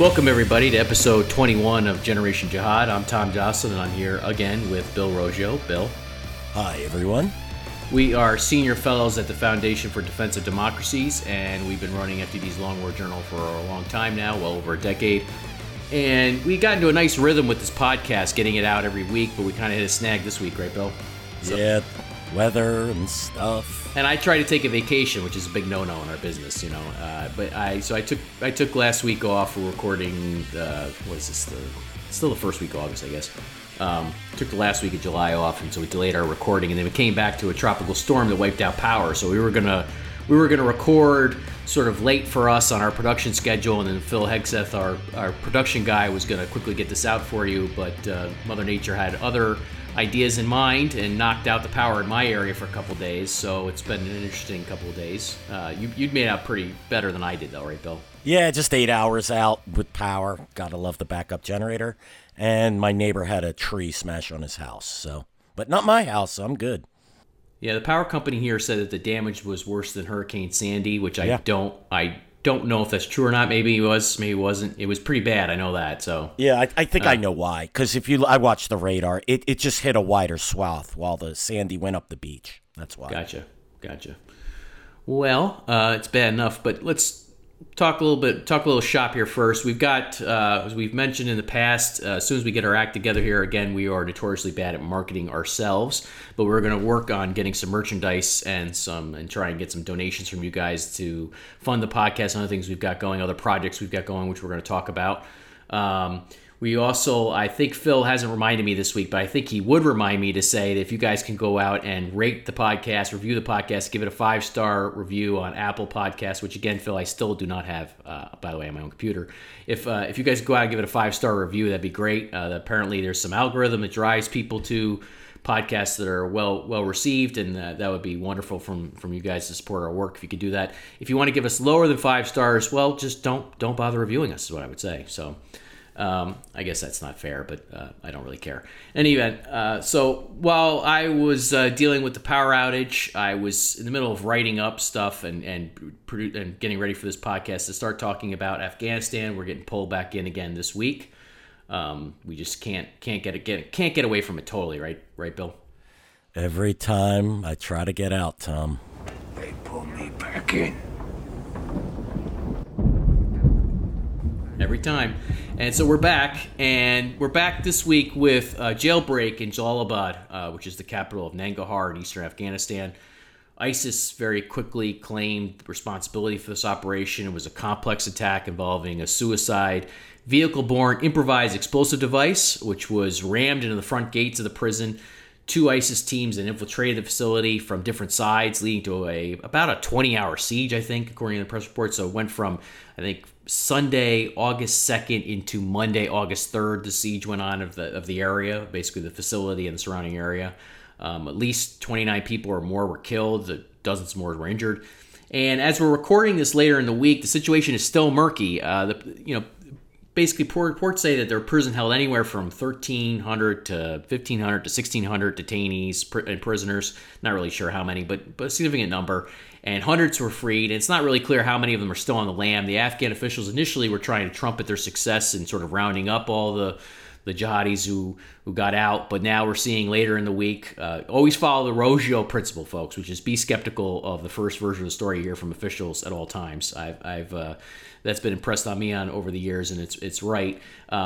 Welcome, everybody, to episode 21 of Generation Jihad. I'm Tom Jocelyn, and I'm here again with Bill Roggio. Bill. Hi, everyone. We are senior fellows at the Foundation for Defense of Democracies, and we've been running FDD's Long War Journal for a long time now, well over a decade. And we got into a nice rhythm with this podcast, getting it out every week, but we kind of hit a snag this week, right, Bill? So, yeah, weather and stuff. And I tried to take a vacation, which is a big no-no in our business, you know. So I took last week off. We're recording, still the first week of August, I guess. Took the last week of July off, and so we delayed our recording, and then we came back to a tropical storm that wiped out power. So we were gonna record sort of late for us on our production schedule, and then Phil Hegseth, our production guy, was gonna quickly get this out for you, but Mother Nature had other ideas in mind and knocked out the power in my area for a couple of days. So it's been an interesting couple of days. You'd made out pretty better than I did, though, right, Bill? Yeah, just 8 hours out with power. Gotta love the backup generator. And my neighbor had a tree smash on his house, so, but not my house, so I'm good. Yeah, the power company here said that the damage was worse than Hurricane Sandy, which I don't know if that's true or not. Maybe it was, maybe it wasn't. It was pretty bad. I know that. So yeah, I think I know why. Because I watched the radar, it just hit a wider swath while the Sandy went up the beach. That's why. Gotcha. Well, it's bad enough, but let's talk a little shop here first. We've got, as we've mentioned in the past, as soon as we get our act together here, again, we are notoriously bad at marketing ourselves, but we're going to work on getting some merchandise and try and get some donations from you guys to fund the podcast and other things we've got going, other projects we've got going, which we're going to talk about. We also, I think Phil hasn't reminded me this week, but I think he would remind me to say that if you guys can go out and rate the podcast, review the podcast, give it a 5-star review on Apple Podcasts, which again, Phil, I still do not have, by the way, on my own computer. If you guys go out and give it a 5-star review, that'd be great. Apparently there's some algorithm that drives people to podcasts that are well received, and that would be wonderful from you guys to support our work if you could do that. If you want to give us lower than 5 stars, well, just don't bother reviewing us is what I would say. So. I guess that's not fair, but I don't really care. In any event, so while I was dealing with the power outage, I was in the middle of writing up stuff and getting ready for this podcast to start talking about Afghanistan. We're getting pulled back in again this week. We just can't get away from it totally, right, Bill? Every time I try to get out, Tom, they pull me back in. Every time. And so we're back this week with jailbreak in Jalalabad, which is the capital of Nangarhar in eastern Afghanistan. ISIS very quickly claimed responsibility for this operation. It was a complex attack involving a suicide vehicle-borne improvised explosive device, which was rammed into the front gates of the prison. Two ISIS teams that infiltrated the facility from different sides, leading to about a 20-hour siege, I think, according to the press report. So it went from, I think, Sunday, August 2nd into Monday, August 3rd. The siege went on of the area, basically the facility and the surrounding area. At least 29 people or more were killed. Dozens more were injured. And as we're recording this later in the week, the situation is still murky. Basically, reports say that their prison held anywhere from 1,300 to 1,500 to 1,600 detainees and prisoners. Not really sure how many, but a significant number. And hundreds were freed. And it's not really clear how many of them are still on the lam. The Afghan officials initially were trying to trumpet their success in sort of rounding up all the jihadis who got out. But now we're seeing later in the week, always follow the Roggio principle, folks, which is be skeptical of the first version of the story you hear from officials at all times. That's been impressed on me over the years, and it's right,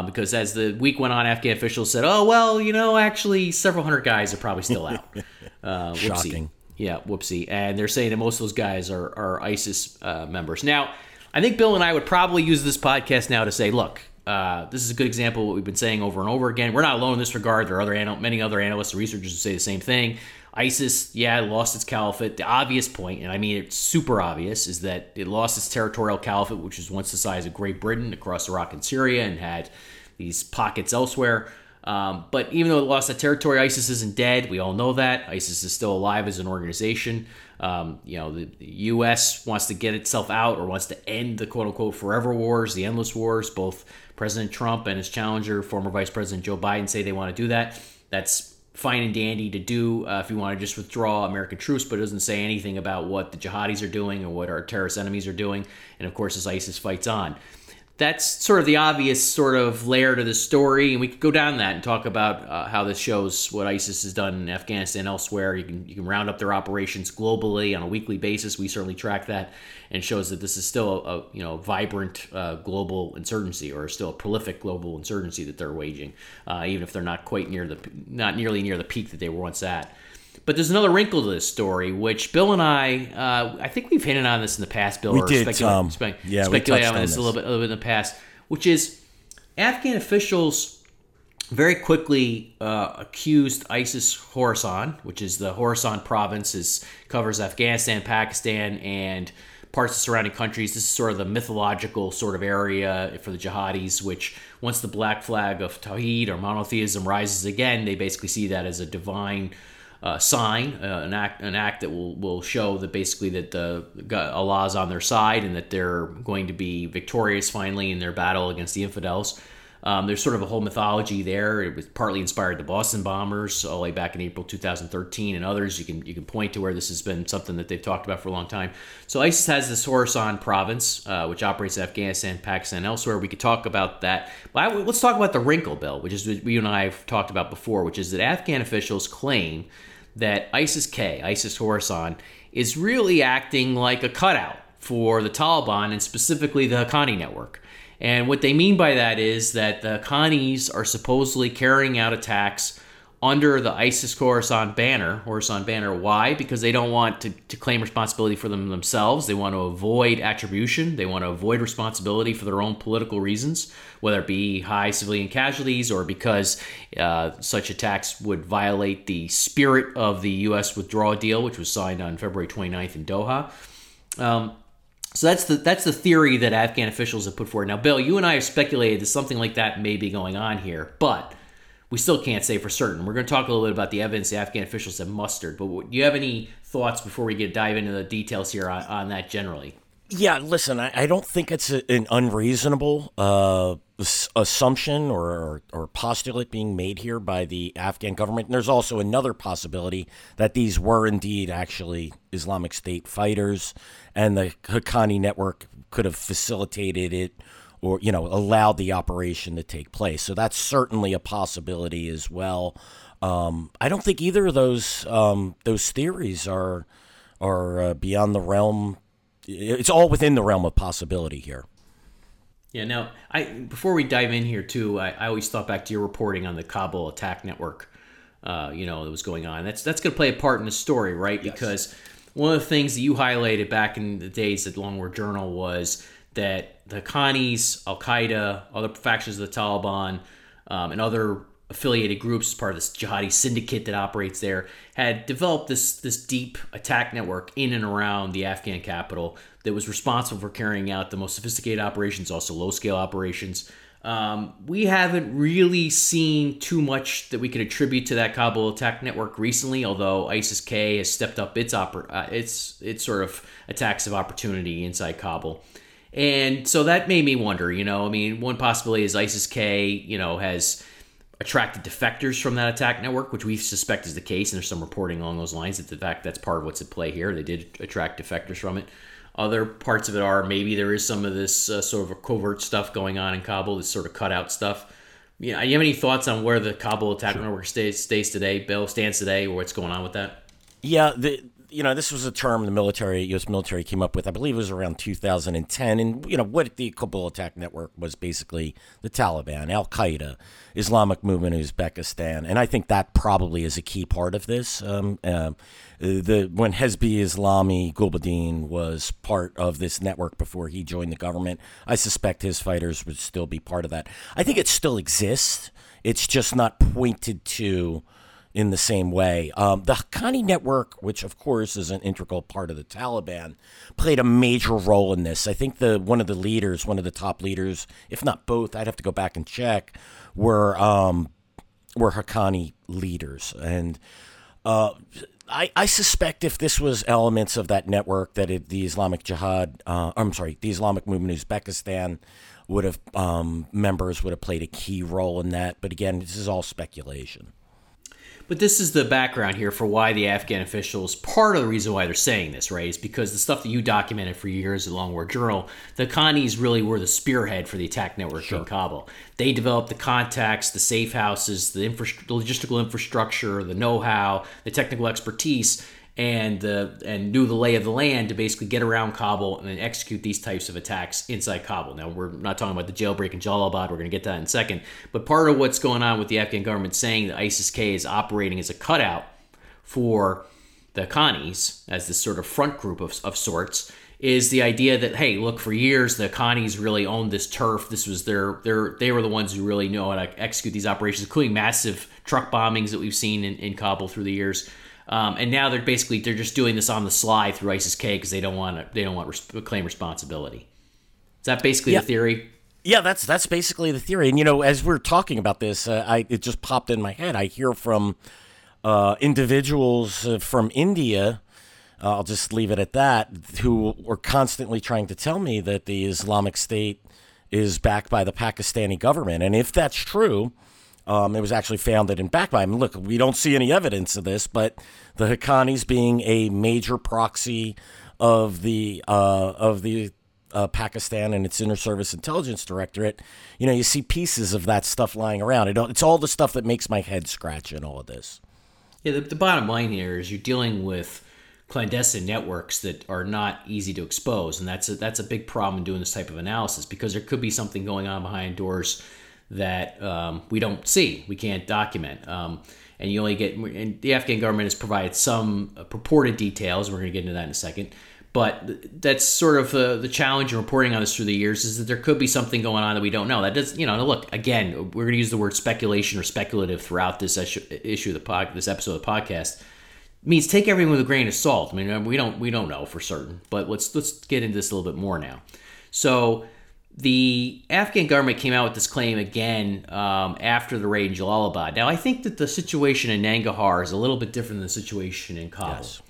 because as the week went on, Afghan officials said, "Oh well, you know, actually, several hundred guys are probably still out." Whoopsie. Shocking. Yeah, whoopsie. And they're saying that most of those guys are ISIS members. Now, I think Bill and I would probably use this podcast now to say, "Look, this is a good example of what we've been saying over and over again. We're not alone in this regard. There are many other analysts and researchers who say the same thing." ISIS, lost its caliphate. The obvious point, and I mean it's super obvious, is that it lost its territorial caliphate, which was once the size of Great Britain, across Iraq and Syria, and had these pockets elsewhere. But even though it lost that territory, ISIS isn't dead. We all know that. ISIS is still alive as an organization. The U.S. wants to get itself out, or wants to end the quote-unquote forever wars, the endless wars. Both President Trump and his challenger, former Vice President Joe Biden, say they want to do that. That's fine and dandy to do if you want to just withdraw American troops, but it doesn't say anything about what the jihadis are doing or what our terrorist enemies are doing. And of course, as ISIS fights on, that's sort of the obvious sort of layer to the story, and we could go down that and talk about how this shows what ISIS has done in Afghanistan and elsewhere. You can round up their operations globally on a weekly basis. We certainly track that, and shows that this is still a vibrant global insurgency, or still a prolific global insurgency that they're waging, even if they're not nearly near the peak that they were once at. But there's another wrinkle to this story, which Bill and I think we've hinted on this in the past, Bill. We did. Speculated on this a little bit in the past, which is Afghan officials very quickly accused ISIS-Khorasan, which is the Khorasan province, covers Afghanistan, Pakistan, and parts of surrounding countries. This is sort of the mythological sort of area for the jihadis, which once the black flag of Tawhid or monotheism rises again, they basically see that as a divine sign, an act that will show that basically that Allah is on their side and that they're going to be victorious finally in their battle against the infidels. There's sort of a whole mythology there. It was partly inspired the Boston bombers all the way back in April 2013 and others. You can point to where this has been something that they've talked about for a long time. So ISIS has this Khorasan province, which operates in Afghanistan, Pakistan, and elsewhere. We could talk about that. But let's talk about the wrinkle, Bill, which is what you and I have talked about before, which is that Afghan officials claim that ISIS-K, ISIS-Khorasan, is really acting like a cutout for the Taliban and specifically the Haqqani network. And what they mean by that is that the Haqqanis are supposedly carrying out attacks under the ISIS-Khorasan banner. Why? Because they don't want to claim responsibility for them themselves. They want to avoid attribution. They want to avoid responsibility for their own political reasons, whether it be high civilian casualties or because such attacks would violate the spirit of the U.S. withdrawal deal, which was signed on February 29th in Doha. So that's the theory that Afghan officials have put forward. Now, Bill, you and I have speculated that something like that may be going on here, but we still can't say for certain. We're going to talk a little bit about the evidence the Afghan officials have mustered, but do you have any thoughts before we dive into the details here on that generally? Yeah, listen, I don't think it's an unreasonable assumption or postulate being made here by the Afghan government. And there's also another possibility that these were indeed actually Islamic State fighters, and the Haqqani network could have facilitated it or, allowed the operation to take place. So that's certainly a possibility as well. I don't think either of those theories are beyond the realm. It's all within the realm of possibility here. Yeah. Now, before we dive in here too, I always thought back to your reporting on the Kabul attack network. That was going on. That's going to play a part in the story, right? Yes. Because one of the things that you highlighted back in the days at Long War Journal was that the Haqqanis, Al Qaeda, other factions of the Taliban, and other affiliated groups, part of this jihadi syndicate that operates there, had developed this deep attack network in and around the Afghan capital that was responsible for carrying out the most sophisticated operations, also low-scale operations. We haven't really seen too much that we could attribute to that Kabul attack network recently, although ISIS-K has stepped up its sort of attacks of opportunity inside Kabul. And so that made me wonder, one possibility is ISIS-K, has attracted defectors from that attack network, which we suspect is the case. And there's some reporting along those lines that, in fact, that's part of what's at play here. They did attract defectors from it. Other parts of it are maybe there is some of this sort of covert stuff going on in Kabul, this sort of cutout stuff. You have any thoughts on where the Kabul attack network stands today, or what's going on with that? Yeah, this was a term the U.S. military came up with. I believe it was around 2010. And, what the Kabul attack network was basically the Taliban, al-Qaeda, Islamic Movement of Uzbekistan. And I think that probably is a key part of this. When Hezbi Islami Gulbuddin was part of this network before he joined the government, I suspect his fighters would still be part of that. I think it still exists. It's just not pointed to in the same way. The Haqqani network, which of course is an integral part of the Taliban, played a major role in this. I think one of the top leaders, if not both, I'd have to go back and check, were Haqqani leaders. And I suspect if this was elements of that network that the Islamic Movement of Uzbekistan would have, members would have played a key role in that. But again, this is all speculation. But this is the background here for why the Afghan officials, part of the reason why they're saying this, right, is because the stuff that you documented for years in the Long War Journal, the Haqqanis really were the spearhead for the attack network in Kabul. They developed the contacts, the safe houses, the logistical infrastructure, the know-how, the technical expertise, and knew the lay of the land to basically get around Kabul and then execute these types of attacks inside Kabul. Now, we're not talking about the jailbreak in Jalalabad. We're going to get to that in a second. But part of what's going on with the Afghan government saying that ISIS-K is operating as a cutout for the Haqqanis, as this sort of front group of sorts, is the idea that, hey, look, for years the Haqqanis really owned this turf. This was they were the ones who really know how to execute these operations, including massive truck bombings that we've seen in Kabul through the years. And now they're just doing this on the sly through ISIS-K because they don't want to claim responsibility. Is that basically the theory? Yeah, that's basically the theory. And as we're talking about this, it just popped in my head. I hear from individuals from India. I'll just leave it at that. Who are constantly trying to tell me that the Islamic State is backed by the Pakistani government, and if that's true. It was actually founded and backed by him. Look, we don't see any evidence of this, but the Haqqanis being a major proxy of the Pakistan and its Inter Service Intelligence Directorate, you see pieces of that stuff lying around. It's all the stuff that makes my head scratch in all of this. Yeah, the bottom line here is you're dealing with clandestine networks that are not easy to expose, and that's a big problem in doing this type of analysis because there could be something going on behind doors that we don't see, we can't document. And you only get, and the Afghan government has provided some purported details. We're going to get into that in a second. But that's sort of the challenge in reporting on this through the years is that there could be something going on that we don't know. That does, look, again, we're going to use the word speculation or speculative throughout this issue of this episode of the podcast. It means take everything with a grain of salt. I mean, we don't know for certain, but let's get into this a little bit more now. So, the Afghan government came out with this claim again after the raid in Jalalabad. Now, I think that the situation in Nangarhar is a little bit different than the situation in Kabul. Yes.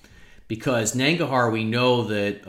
Because Nangarhar, we know that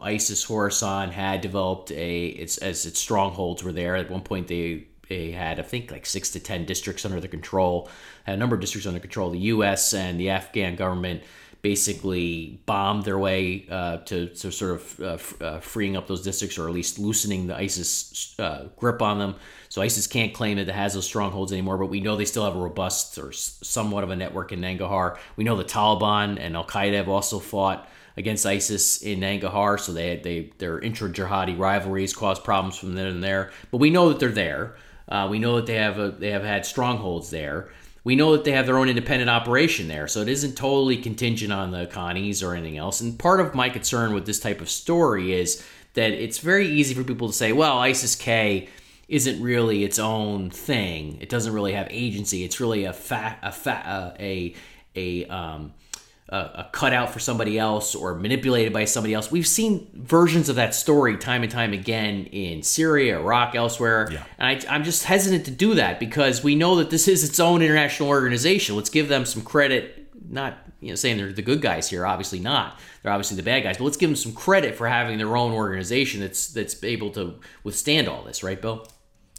ISIS-Khorasan had developed its strongholds were there. At one point, they had, I think, like 6 to 10 districts under their control, had a number of districts under control. The U.S. and the Afghan government basically bombed their way to sort of freeing up those districts or at least loosening the ISIS grip on them. So ISIS can't claim that it has those strongholds anymore, but we know they still have a robust or somewhat of a network in Nangarhar. We know the Taliban and Al-Qaeda have also fought against ISIS in Nangarhar, so their intra-jihadi rivalries caused problems from there and there. But we know that they're there. We know that they have had strongholds there. We know that they have their own independent operation there, so it isn't totally contingent on the Haqqanis or anything else. And part of my concern with this type of story is that it's very easy for people to say, well, ISIS-K isn't really its own thing. It doesn't really have agency. It's really a cutout for somebody else or manipulated by somebody else. We've seen versions of that story time and time again in Syria, Iraq, elsewhere. Yeah. And I'm just hesitant to do that because we know that this is its own international organization. Let's give them some credit, not saying they're the good guys here, obviously not. They're obviously the bad guys, but let's give them some credit for having their own organization that's able to withstand all this, right, Bill?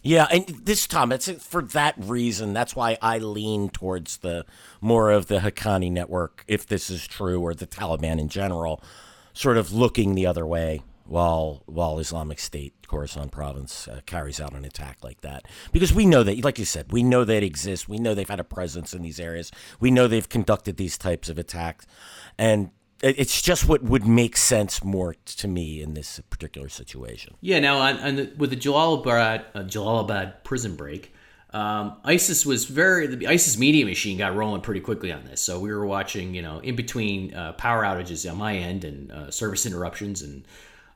Yeah, and this time, it's for that reason. That's why I lean towards the more of the Haqqani network, if this is true, or the Taliban in general, sort of looking the other way while Islamic State, Khorasan province, carries out an attack like that. Because we know that, like you said, we know that it exists. We know they've had a presence in these areas. We know they've conducted these types of attacks. And it's just what would make sense more to me in this particular situation. Yeah. Now, with the Jalalabad prison break, the ISIS media machine got rolling pretty quickly on this. So we were watching, in between power outages on my end and service interruptions and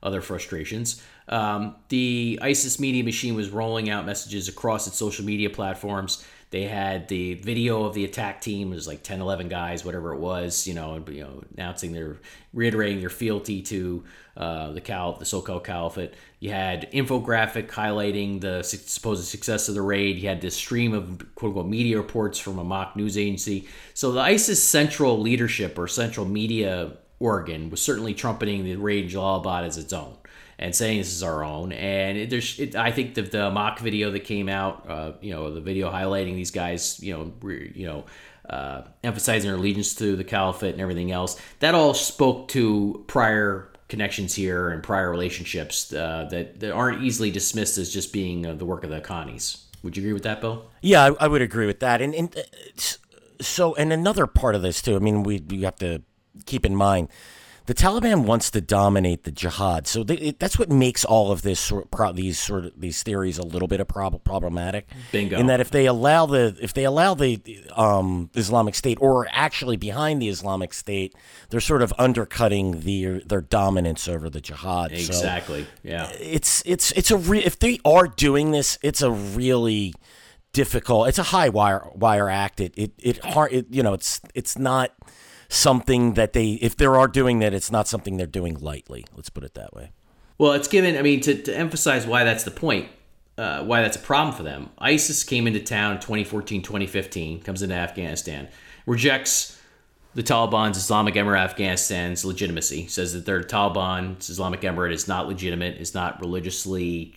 other frustrations, the ISIS media machine was rolling out messages across its social media platforms. They had the video of the attack team. It was like 10, 11 guys, whatever it was, announcing reiterating their fealty to the so-called caliphate. You had infographic highlighting the supposed success of the raid. You had this stream of quote-unquote media reports from a mock news agency. So the ISIS central leadership or central media organ was certainly trumpeting the raid in Jalalabad as its own. and saying this is our own. And I think the mock video that came out, the video highlighting these guys, emphasizing their allegiance to the caliphate and everything else, that all spoke to prior connections here and prior relationships that aren't easily dismissed as just being the work of the Haqqanis. Would you agree with that, Bill? Yeah, I would agree with that. And another part of this, too, I mean, you have to keep in mind, the Taliban wants to dominate the jihad. So that's what makes all of this these theories a little bit of problematic. Bingo. In that if they allow the Islamic State, or actually behind the Islamic State, they're sort of undercutting their dominance over the jihad. Exactly. So yeah. If they are doing this, it's a really difficult. It's a high wire act. It's not something that it's not something they're doing lightly. Let's put it that way. Well, it's given, I mean, to emphasize why that's the point, why that's a problem for them. ISIS came into town in 2014, 2015, comes into Afghanistan, rejects the Taliban's Islamic Emirate of Afghanistan's legitimacy, says that their Taliban's Islamic Emirate is not legitimate, is not religiously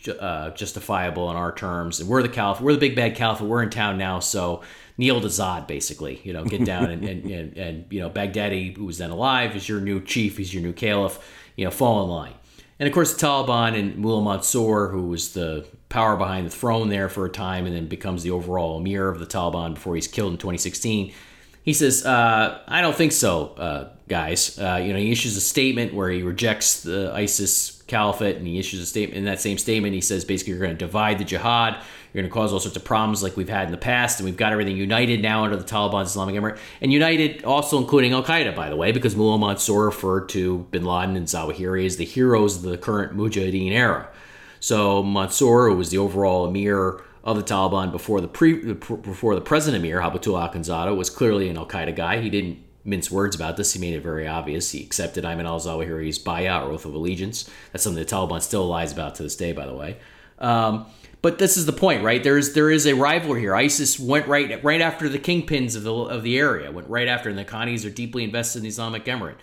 justifiable on our terms, and we're the caliphate, we're the big bad caliphate, we're in town now, so kneel to Zod, basically, get down and Baghdadi, who was then alive, is your new chief, he's your new caliph, fall in line. And of course, the Taliban and Mullah Mansour, who was the power behind the throne there for a time and then becomes the overall emir of the Taliban before he's killed in 2016. He says, I don't think so, guys. He issues a statement where he rejects the ISIS caliphate, and he issues a statement. In that same statement, he says, basically, you're going to divide the jihad. You're going to cause all sorts of problems like we've had in the past, and we've got everything united now under the Taliban Islamic Emirate. And united also including al-Qaeda, by the way, because Mullah Mansour referred to bin Laden and Zawahiri as the heroes of the current Mujahideen era. So Mansour, who was the overall emir of the Taliban before the present emir, Haibatullah Akhundzada, was clearly an al-Qaeda guy. He didn't mince words about this. He made it very obvious. He accepted Ayman al-Zawahiri's bay'ah, or oath of allegiance. That's something the Taliban still lies about to this day, by the way. But this is the point, right? There is a rivalry here. ISIS went right after the kingpins of the area, went right after, and the Haqqanis are deeply invested in the Islamic Emirate.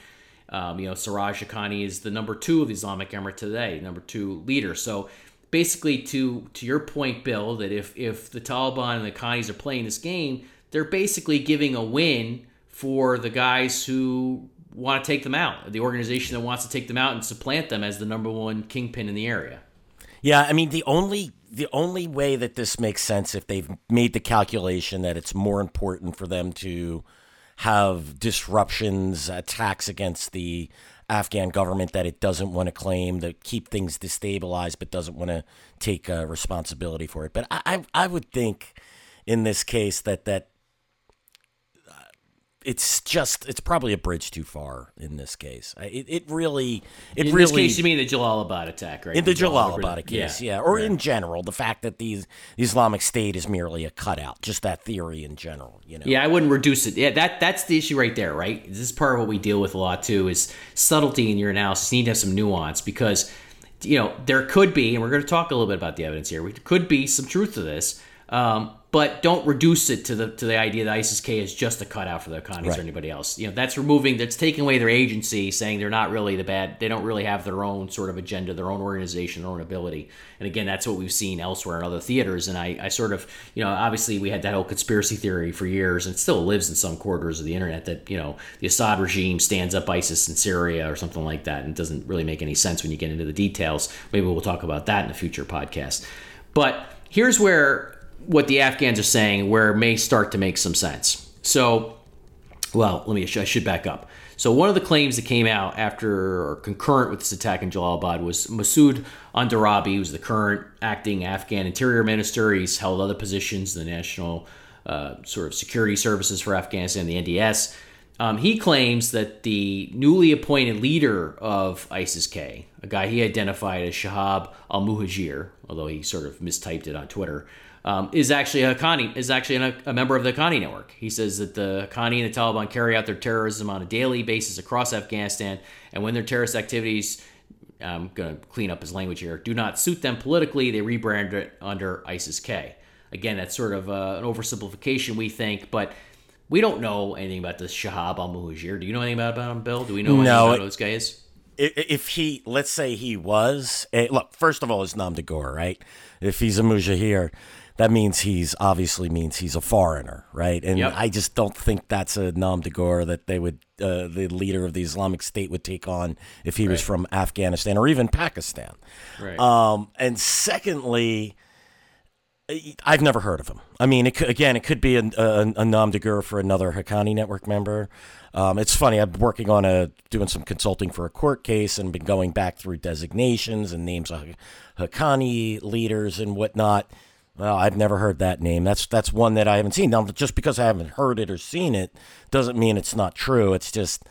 Siraj Haqqani is the number 2 of the Islamic Emirate today, number 2 leader. So basically, to your point, Bill, that if the Taliban and the Haqqanis are playing this game, they're basically giving a win for the guys who want to take them out, the organization that wants to take them out and supplant them as the number 1 kingpin in the area. Yeah, I mean, the only way that this makes sense, if they've made the calculation that it's more important for them to have disruptions, attacks against the Afghan government that it doesn't want to claim, that keep things destabilized but doesn't want to take responsibility for it. But I would think in this case that it's probably a bridge too far in this case. In this case, you mean the Jalalabad attack, right? In the Jalalabad case, yeah. Or in general, the fact that the Islamic State is merely a cutout, just that theory in general, Yeah, I wouldn't reduce it. Yeah, that's the issue right there, right? This is part of what we deal with a lot too, is subtlety in your analysis. You need to have some nuance because, there could be, and we're going to talk a little bit about the evidence here, could be some truth to this, but don't reduce it to the idea that ISIS-K is just a cutout for the Haqqanis right, or anybody else. That's taking away their agency, saying they're not really they don't really have their own sort of agenda, their own organization, their own ability. And again, that's what we've seen elsewhere in other theaters. And I sort of, obviously we had that whole conspiracy theory for years, and it still lives in some quarters of the internet that, the Assad regime stands up ISIS in Syria or something like that. And it doesn't really make any sense when you get into the details. Maybe we'll talk about that in a future podcast. But here's where what the Afghans are saying, where it may start to make some sense. So, I should back up. So one of the claims that came out after or concurrent with this attack in Jalalabad was Massoud Andarabi, who's the current acting Afghan interior minister. He's held other positions in the National Security Services for Afghanistan, the NDS. He claims that the newly appointed leader of ISIS-K, a guy he identified as Shahab al-Muhajir, although he sort of mistyped it on Twitter, is actually a member of the Haqqani network. He says that the Haqqani and the Taliban carry out their terrorism on a daily basis across Afghanistan, and when their terrorist activities, I'm going to clean up his language here, do not suit them politically, they rebrand it under ISIS-K. Again, that's sort of an oversimplification, we think, but we don't know anything about this Shahab al-Muhajir. Do you know anything about him, Bill? Do we know anything about who this guy is? if he, let's say he was, look, first of all, it's nom de guerre, right? If he's a mujahid, that means he's a foreigner, right? And yep. I just don't think that's a nom de guerre that they would, the leader of the Islamic State would take on if he was from Afghanistan or even Pakistan. Right. And secondly, I've never heard of him. I mean, it could be a nom de guerre for another Haqqani network member. It's funny. I'm working on doing some consulting for a court case and been going back through designations and names of Haqqani leaders and whatnot. Well, I've never heard that name. That's one that I haven't seen. Now, just because I haven't heard it or seen it doesn't mean it's not true. It's just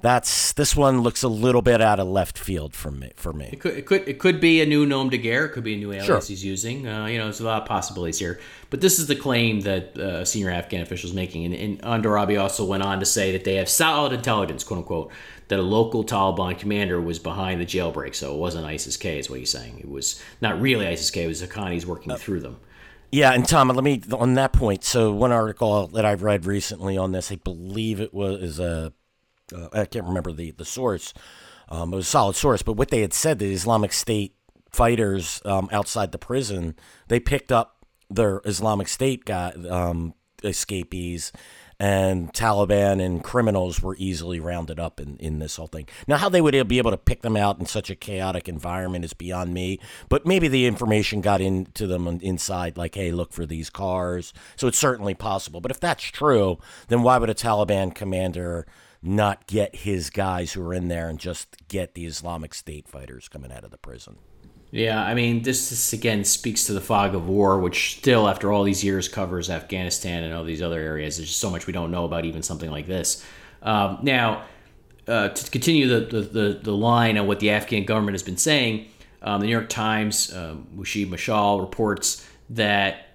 this one looks a little bit out of left field for me. It could be a new nom de guerre. It could be a new alias he's using. There's a lot of possibilities here. But this is the claim that a senior Afghan official is making. And Andarabi also went on to say that they have solid intelligence, quote unquote, that a local Taliban commander was behind the jailbreak. So it wasn't ISIS-K is what he's saying. It was not really ISIS-K. It was Haqqani's working through them. Yeah, and Tom, let me on that point. So one article that I've read recently on this, I believe it was I can't remember the source. It was a solid source, but what they had said, the Islamic State fighters outside the prison, they picked up their Islamic State guy escapees, and Taliban and criminals were easily rounded up in this whole thing. Now, how they would be able to pick them out in such a chaotic environment is beyond me, but maybe the information got into them inside, like, hey, look for these cars. So it's certainly possible. But if that's true, then why would a Taliban commander not get his guys who are in there and just get the Islamic State fighters coming out of the prison? Yeah, I mean, this again speaks to the fog of war, which still, after all these years, covers Afghanistan and all these other areas. There's just so much we don't know about even something like this. Now, to continue the line on what the Afghan government has been saying, the New York Times, Mushib Mashal reports that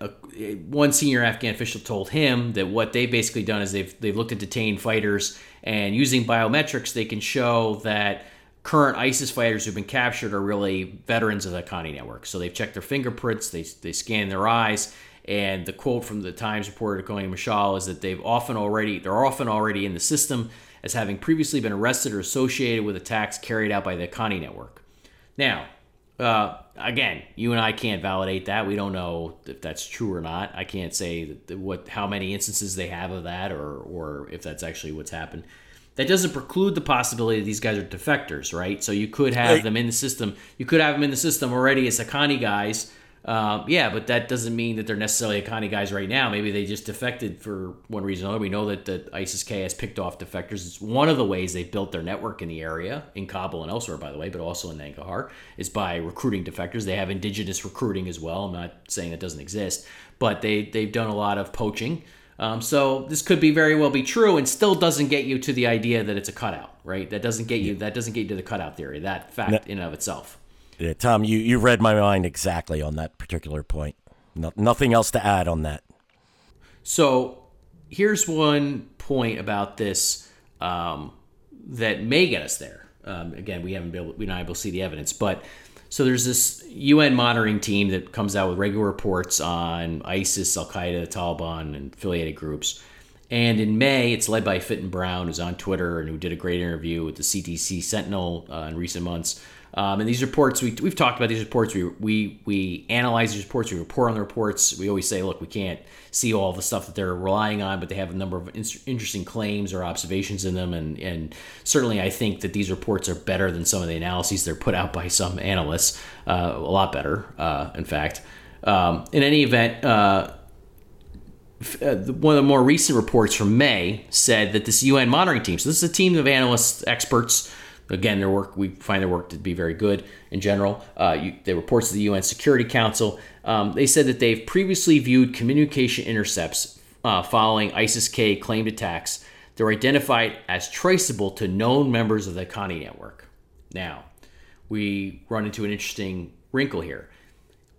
one senior Afghan official told him that what they've basically done is they've looked at detained fighters, and using biometrics, they can show that current ISIS fighters who've been captured are really veterans of the Haqqani network. So they've checked their fingerprints, they scan their eyes, and the quote from the Times reporter going to Mashal is that they're often already in the system as having previously been arrested or associated with attacks carried out by the Haqqani network. Now, again, you and I can't validate that. We don't know if that's true or not. I can't say how many instances they have of that or if that's actually what's happened. That doesn't preclude the possibility that these guys are defectors, right? So you could have them in the system. You could have them in the system already as Haqqani guys. But that doesn't mean that they're necessarily Haqqani guys right now. Maybe they just defected for one reason or another. We know that ISIS-K has picked off defectors. It's one of the ways they built their network in the area, in Kabul and elsewhere, by the way, but also in Nangarhar, is by recruiting defectors. They have indigenous recruiting as well. I'm not saying that doesn't exist, but they've done a lot of poaching. So this could be very well be true, and still doesn't get you to the idea that it's a cutout, right? That doesn't get you to the cutout theory. That fact in and of itself. Yeah, Tom, you read my mind exactly on that particular point. Nothing else to add on that. So here's one point about this that may get us there. Again, we're not able to see the evidence, but. So there's this UN monitoring team that comes out with regular reports on ISIS, Al-Qaeda, Taliban, and affiliated groups. And in May, it's led by Fitton Brown, who's on Twitter and who did a great interview with the CTC Sentinel in recent months. And these reports, we've talked about these reports. We analyze these reports. We report on the reports. We always say, look, we can't see all the stuff that they're relying on, but they have a number of interesting claims or observations in them. And certainly I think that these reports are better than some of the analyses that are put out by some analysts, a lot better, in fact. In any event, one of the more recent reports from May said that this UN monitoring team, so this is a team of analysts, experts, again, their work, we find their work to be very good in general. They report to the UN Security Council. They said that they've previously viewed communication intercepts following ISIS-K claimed attacks that were identified as traceable to known members of the Haqqani network. Now, we run into an interesting wrinkle here.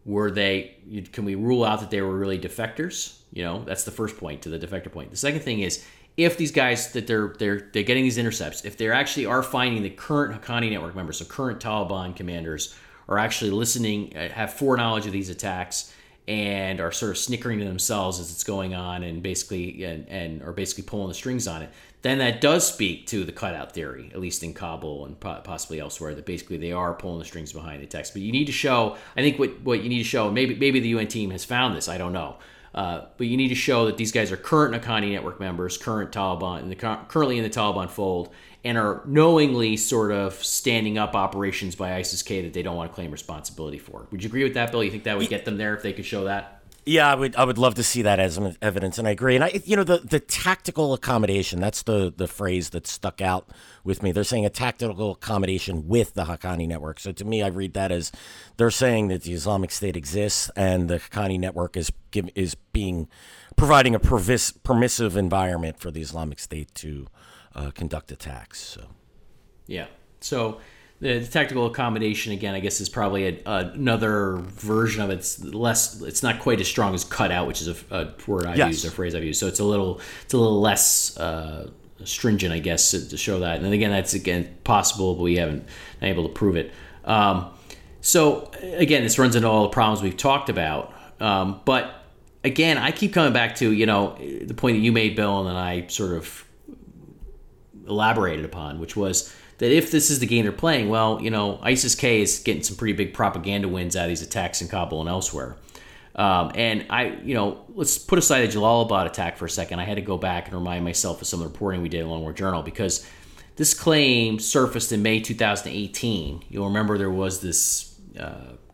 Can we rule out that they were really defectors? That's the first point to the defector point. The second thing is, if these guys that they're getting these intercepts, if they actually are finding the current Haqqani network members, so current Taliban commanders are actually listening, have foreknowledge of these attacks, and are sort of snickering to themselves as it's going on, and basically pulling the strings on it, then that does speak to the cutout theory, at least in Kabul and possibly elsewhere, that basically they are pulling the strings behind the text. But you need to show, I think what you need to show, maybe the UN team has found this, I don't know. But you need to show that these guys are current Haqqani network members, current Taliban, currently in the Taliban fold, and are knowingly sort of standing up operations by ISIS-K that they don't want to claim responsibility for. Would you agree with that, Bill? You think that would get them there if they could show that? Yeah, I would love to see that as evidence, and I agree. And the tactical accommodation, that's the phrase that stuck out with me. They're saying a tactical accommodation with the Haqqani network. So to me, I read that as they're saying that the Islamic State exists and the Haqqani network is providing a permissive environment for the Islamic State to conduct attacks. So, yeah. So the tactical accommodation, again, I guess is probably another version of it. It's not quite as strong as cut out, which is a word I've used, a phrase I've used. So it's a little less stringent, I guess, to show that. And again, that's possible, but we haven't been able to prove it. So again, this runs into all the problems we've talked about. But again, I keep coming back to, the point that you made, Bill, and then I sort of elaborated upon, which was that if this is the game they're playing, well, ISIS-K is getting some pretty big propaganda wins out of these attacks in Kabul and elsewhere. And let's put aside the Jalalabad attack for a second. I had to go back and remind myself of some of the reporting we did in Long War Journal, because this claim surfaced in May 2018. You'll remember there was this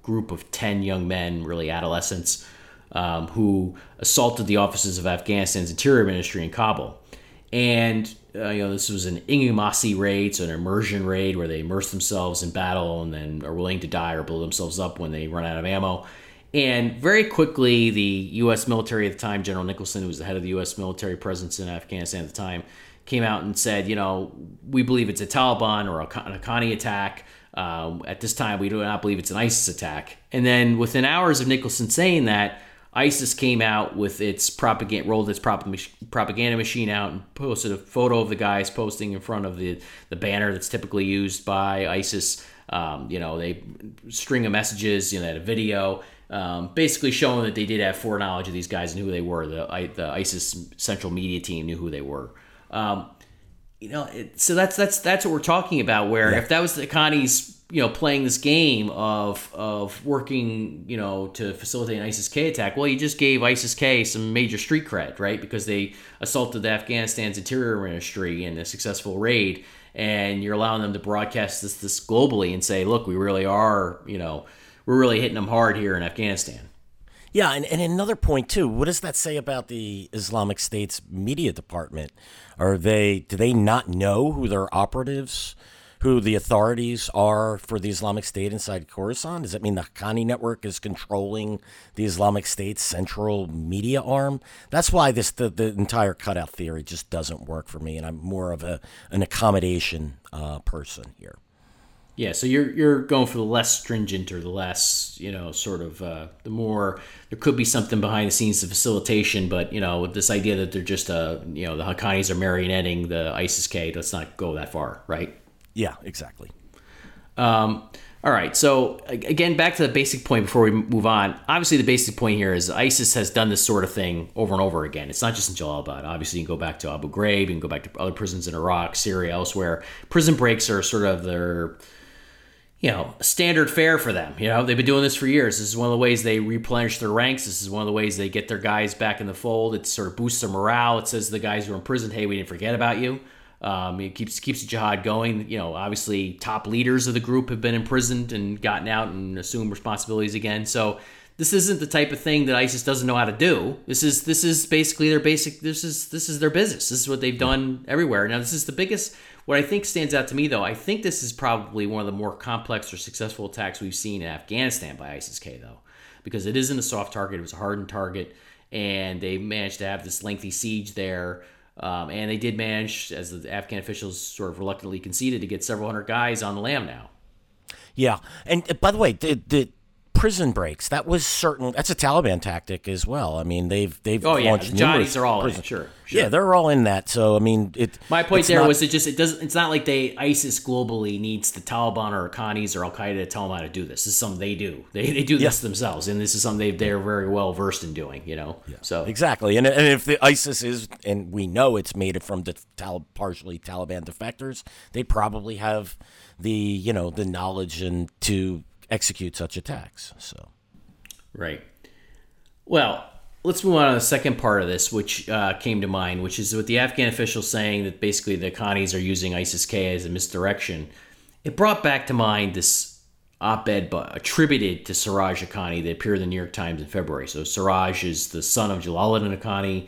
group of 10 young men, really adolescents, who assaulted the offices of Afghanistan's Interior Ministry in Kabul. And this was an Inghimasi raid, so an immersion raid where they immerse themselves in battle and then are willing to die or blow themselves up when they run out of ammo. And very quickly, the U.S. military at the time, General Nicholson, who was the head of the U.S. military presence in Afghanistan at the time, came out and said, we believe it's a Taliban or an Haqqani attack. At this time, we do not believe it's an ISIS attack. And then within hours of Nicholson saying that, ISIS came out with its propaganda, rolled its propaganda machine out and posted a photo of the guys posting in front of the banner that's typically used by ISIS. They string of messages, they had a video, basically showing that they did have foreknowledge of these guys and who they were. The ISIS central media team knew who they were. So that's what we're talking about, where if that was the Haqqanis, playing this game of working, to facilitate an ISIS-K attack, well, you just gave ISIS-K some major street cred, right? Because they assaulted Afghanistan's Interior Ministry in a successful raid, and you're allowing them to broadcast this globally and say, look, we really are, we're really hitting them hard here in Afghanistan. Yeah, and another point too. What does that say about the Islamic State's media department? Do they not know who their operatives, who the authorities are for the Islamic State inside Khorasan? Does that mean the Haqqani network is controlling the Islamic State's central media arm? That's why the entire cutout theory just doesn't work for me, and I'm more of an accommodation person here. Yeah, so you're going for the less stringent or the less, sort of the more, there could be something behind the scenes to facilitation, but, with this idea that they're just, the Haqqanis are marionetting the ISIS-K, let's not go that far, right? Yeah, exactly. All right, so again, back to the basic point before we move on. Obviously, the basic point here is ISIS has done this sort of thing over and over again. It's not just in Jalalabad. Obviously, you can go back to Abu Ghraib, you can go back to other prisons in Iraq, Syria, elsewhere. Prison breaks are sort of their... standard fare for them. They've been doing this for years. This is one of the ways they replenish their ranks. This is one of the ways they get their guys back in the fold. It sort of boosts their morale. It says to the guys who are in prison, hey, we didn't forget about you. It keeps the jihad going. Obviously, top leaders of the group have been imprisoned and gotten out and assumed responsibilities again. So this isn't the type of thing that ISIS doesn't know how to do. This is basically their basic. This is their business. This is what they've done everywhere. Now, this is the biggest. What I think stands out to me, though, I think this is probably one of the more complex or successful attacks we've seen in Afghanistan by ISIS-K, though, because it isn't a soft target. It was a hardened target, and they managed to have this lengthy siege there. And they did manage, as the Afghan officials sort of reluctantly conceded, to get several hundred guys on the lam now. Yeah. And by the way, the prison breaks. That was certain. That's a Taliban tactic as well. I mean, they've launched numerous. The Johnnies are all in. Sure. Yeah, they're all in that. So I mean, it's not like ISIS globally needs the Taliban or Haqqanis or Al Qaeda to tell them how to do this. This is something they do. They do this themselves, and this is something they're very well versed in doing. You know, so exactly. And if the ISIS is, and we know it's made from partially Taliban defectors, they probably have the knowledge and to execute such attacks. So, right. Well, let's move on to the second part of this, which came to mind, which is with the Afghan officials saying that basically the Haqqanis are using ISIS-K as a misdirection. It brought back to mind this op-ed attributed to Siraj Haqqani that appeared in the New York Times in February. So Siraj is the son of Jalaluddin Haqqani,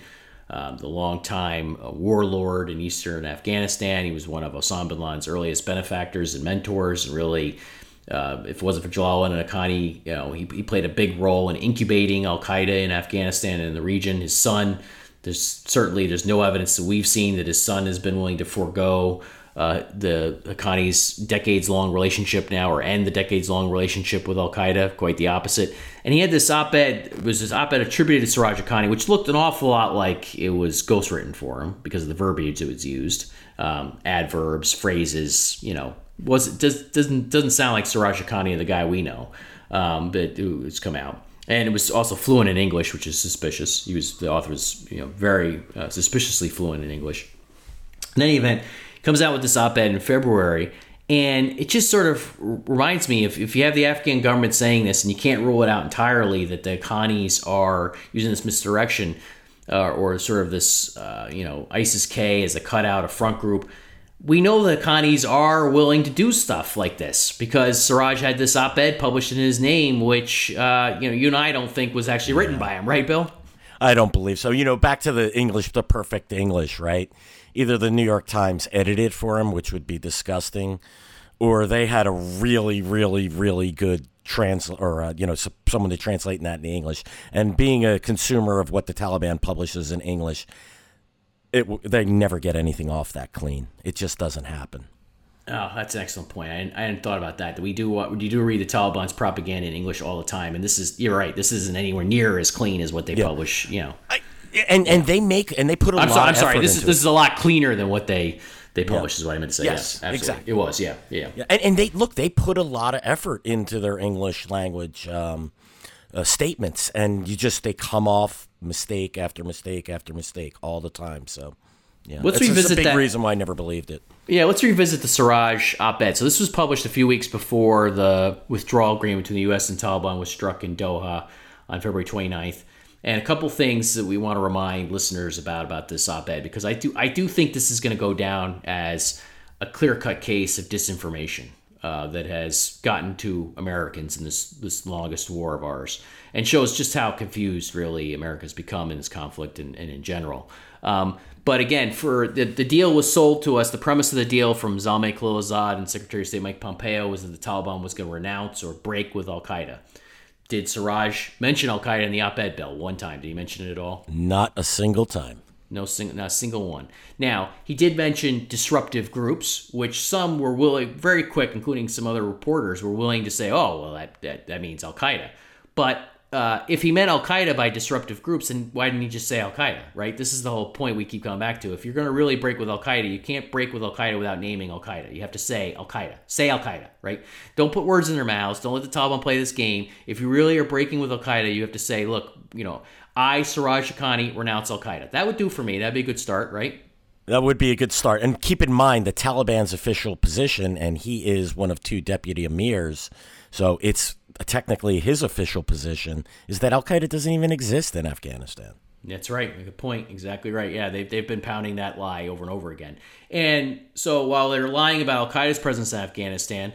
the longtime warlord in eastern Afghanistan. He was one of Osama bin Laden's earliest benefactors and mentors, and really... if it wasn't for Jalaluddin Haqqani, he played a big role in incubating al-Qaeda in Afghanistan and in the region. His son, there's no evidence that we've seen that his son has been willing to forego the Haqqani's decades-long relationship now, or end the decades-long relationship with al-Qaeda, quite the opposite. And he had this op-ed attributed to Siraj Haqqani, which looked an awful lot like it was ghostwritten for him because of the verbiage that was used, adverbs, phrases, doesn't sound like Siraj Haqqani, the guy we know, but it's come out, and it was also fluent in English, which is suspicious. The author was very suspiciously fluent in English. In any event, comes out with this op-ed in February, and it just sort of reminds me, if you have the Afghan government saying this, and you can't rule it out entirely that the Haqqanis are using this misdirection or sort of this ISIS-K as a cutout, a front group. We know the Haqqanis are willing to do stuff like this because Siraj had this op-ed published in his name, which you and I don't think was actually written by him, right, Bill? I don't believe so. Back to the English, the perfect English, right? Either the New York Times edited for him, which would be disgusting, or they had a really, really, really good someone to translate that into English. And being a consumer of what the Taliban publishes in English, they never get anything off that clean. It just doesn't happen. Oh, that's an excellent point. I hadn't thought about that. You do read the Taliban's propaganda in English all the time, and you're right. This isn't anywhere near as clean as what they publish. This is a lot cleaner than what they publish is what I meant to say. Yes, exactly. It was. Yeah. And they put a lot of effort into their English language statements, and they come off mistake after mistake after mistake all the time. So that's a big reason why I never believed it. Yeah, let's revisit the Siraj op-ed. So this was published a few weeks before the withdrawal agreement between the U.S. and Taliban was struck in Doha on February 29th. And a couple things that we want to remind listeners about this op-ed, because I do think this is going to go down as a clear-cut case of disinformation that has gotten to Americans in this longest war of ours, and shows just how confused really America's become in this conflict and in general. But again, for the deal was sold to us. The premise of the deal from Zalmay Khalilzad and Secretary of State Mike Pompeo was that the Taliban was going to renounce or break with al-Qaeda. Did Siraj mention al-Qaeda in the op-ed, Bill, one time? Did he mention it at all? Not a single time. Not a single one. Now, he did mention disruptive groups, which some were willing, very quick, including some other reporters, were willing to say, oh, well, that means al-Qaeda. But if he meant al-Qaeda by disruptive groups, then why didn't he just say al-Qaeda, right? This is the whole point we keep coming back to. If you're going to really break with al-Qaeda, you can't break with al-Qaeda without naming al-Qaeda. You have to say al-Qaeda. Say al-Qaeda, right? Don't put words in their mouths. Don't let the Taliban play this game. If you really are breaking with al-Qaeda, you have to say, look, I, Siraj Haqqani, renounce al-Qaeda. That would do for me. That'd be a good start, right? That would be a good start. And keep in mind the Taliban's official position, and he is one of two deputy emirs, so it's technically his official position, is that al-Qaeda doesn't even exist in Afghanistan. That's right. Good point. Exactly right. Yeah, they've been pounding that lie over and over again. And so while they're lying about al-Qaeda's presence in Afghanistan,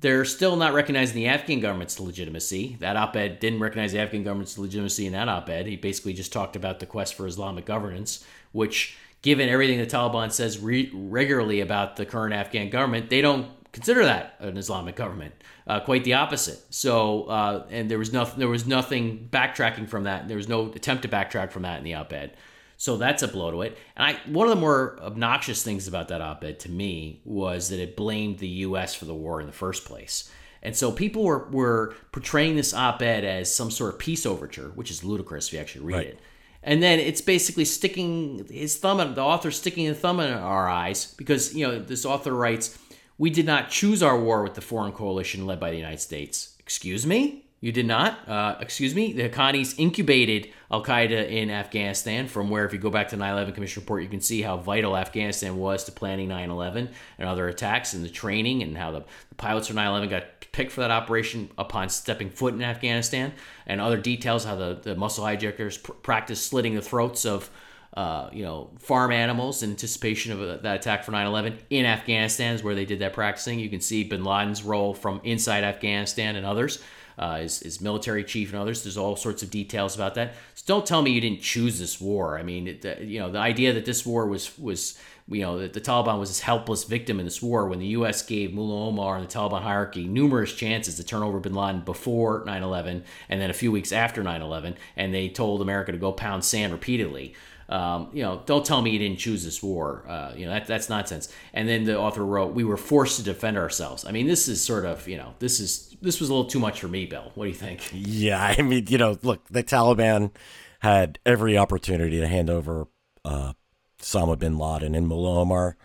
they're still not recognizing the Afghan government's legitimacy. That op-ed didn't recognize the Afghan government's legitimacy in that op-ed. He basically just talked about the quest for Islamic governance, which, given everything the Taliban says regularly about the current Afghan government, they don't consider that an Islamic government. Quite the opposite. So, and there was nothing backtracking from that. There was no attempt to backtrack from that in the op-ed. So that's a blow to it. And one of the more obnoxious things about that op-ed to me was that it blamed the U.S. for the war in the first place. And so people were portraying this op-ed as some sort of peace overture, which is ludicrous if you actually read it. And then it's basically sticking his thumb, the author sticking the thumb in our eyes, because, you know, this author writes, "We did not choose our war with the foreign coalition led by the United States." Excuse me? You did not? Excuse me? The Haqqanis incubated al-Qaeda in Afghanistan, from where, if you go back to the 9-11 Commission Report, you can see how vital Afghanistan was to planning 9-11 and other attacks, and the training, and how the pilots for 9-11 got picked for that operation upon stepping foot in Afghanistan, and other details, how the muscle hijackers practiced slitting the throats of farm animals in anticipation of that attack for 9-11 in Afghanistan is where they did that practicing. You can see bin Laden's role from inside Afghanistan and others. His military chief and others. There's all sorts of details about that. So don't tell me you didn't choose this war. I mean, the idea that this war was that the Taliban was this helpless victim in this war, when the U.S. gave Mullah Omar and the Taliban hierarchy numerous chances to turn over bin Laden before 9-11 and then a few weeks after 9-11, and they told America to go pound sand repeatedly. Don't tell me you didn't choose this war. That's nonsense. And then the author wrote, "We were forced to defend ourselves." I mean, this is sort of, this was a little too much for me, Bill. What do you think? Yeah, I mean, look, the Taliban had every opportunity to hand over Osama bin Laden, and Mullah Omar,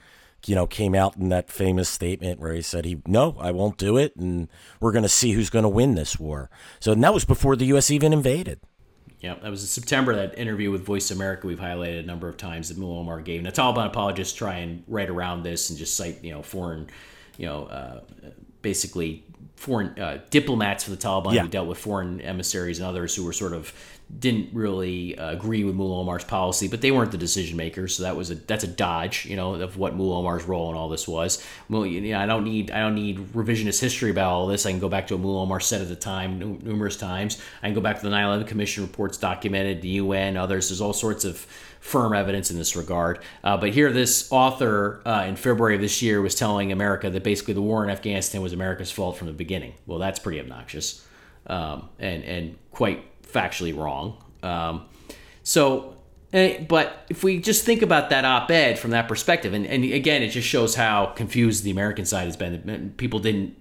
came out in that famous statement where he said, "No, I won't do it, and we're going to see who's going to win this war." So, and that was before the U.S. even invaded. Yeah, that was in September, that interview with Voice America we've highlighted a number of times that Mullah Omar gave. And the Taliban apologists try and write around this and just cite, foreign, basically foreign diplomats for the Taliban who dealt with foreign emissaries and others who were sort of didn't really agree with Mullah Omar's policy, but they weren't the decision makers. So that's a dodge, of what Mullah Omar's role in all this was. I don't need revisionist history about all this. I can go back to what Mullah Omar said at the time numerous times. I can go back to the 9/11 Commission reports documented, the UN, others. There's all sorts of firm evidence in this regard. But here, this author in February of this year was telling America that basically the war in Afghanistan was America's fault from the beginning. Well, that's pretty obnoxious and quite factually wrong. But if we just think about that op-ed from that perspective, and again, it just shows how confused the American side has been. People didn't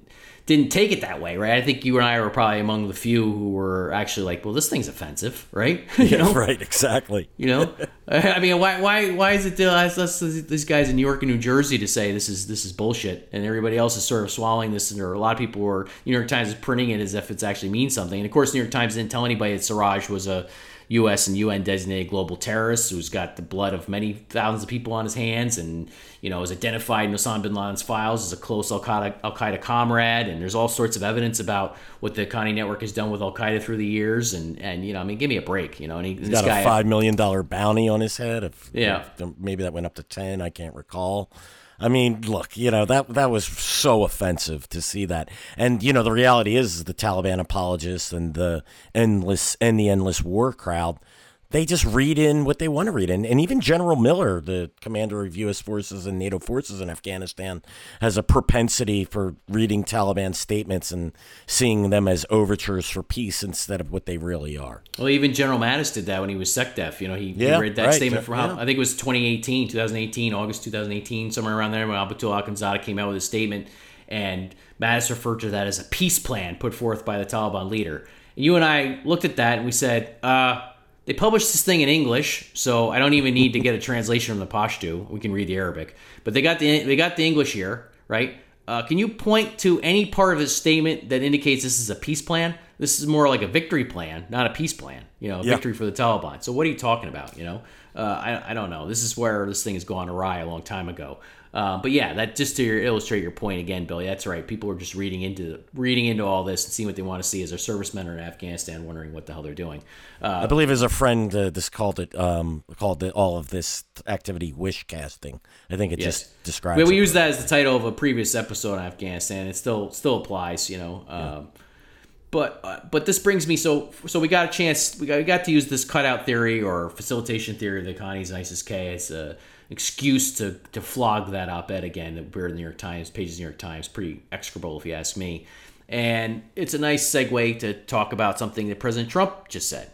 take it that way, right? I think you and I were probably among the few who were actually like, "Well, this thing's offensive, right?" Right, exactly. I mean, why is it these guys in New York and New Jersey to say this is bullshit, and everybody else is sort of swallowing this, and there are a lot of people who are, New York Times is printing it as if it actually means something, and of course, New York Times didn't tell anybody that Siraj was a U.S. and UN designated global terrorist who's got the blood of many thousands of people on his hands, and is identified in Osama bin Laden's files as a close Al-Qaeda comrade. And there's all sorts of evidence about what the Haqqani network has done with Al-Qaeda through the years. Give me a break. He's got a $5 million bounty on his head. Maybe that went up to 10. I can't recall. I mean, look, that was so offensive to see that. And, the reality is the Taliban apologists and the endless war crowd, they just read in what they want to read in. And even General Miller, the commander of U.S. forces and NATO forces in Afghanistan, has a propensity for reading Taliban statements and seeing them as overtures for peace instead of what they really are. Well, even General Mattis did that when he was SecDef. He read that statement from, I think it was 2018, August 2018, somewhere around there, when Haibatullah Akhundzada came out with a statement. And Mattis referred to that as a peace plan put forth by the Taliban leader. And you and I looked at that and we said, they published this thing in English, so I don't even need to get a translation from the Pashto. We can read the Arabic. But they got the English here, right? Can you point to any part of his statement that indicates this is a peace plan? This is more like a victory plan, not a peace plan. Victory for the Taliban. So what are you talking about? I don't know. This is where this thing has gone awry a long time ago. That just to illustrate your point again, Billy. That's right. People are just reading into all this and seeing what they want to see as their servicemen are in Afghanistan, wondering what the hell they're doing. I believe as a friend, this called all of this activity wish casting. I think it just describes. But we use that as the title of a previous episode on Afghanistan. It still applies, But this brings me so we got a chance. We got to use this cutout theory or facilitation theory of the Haqqanis and ISIS-K as a excuse to flog that op-ed again that appeared in the New York Times, pages of the New York Times, pretty execrable if you ask me. And it's a nice segue to talk about something that President Trump just said,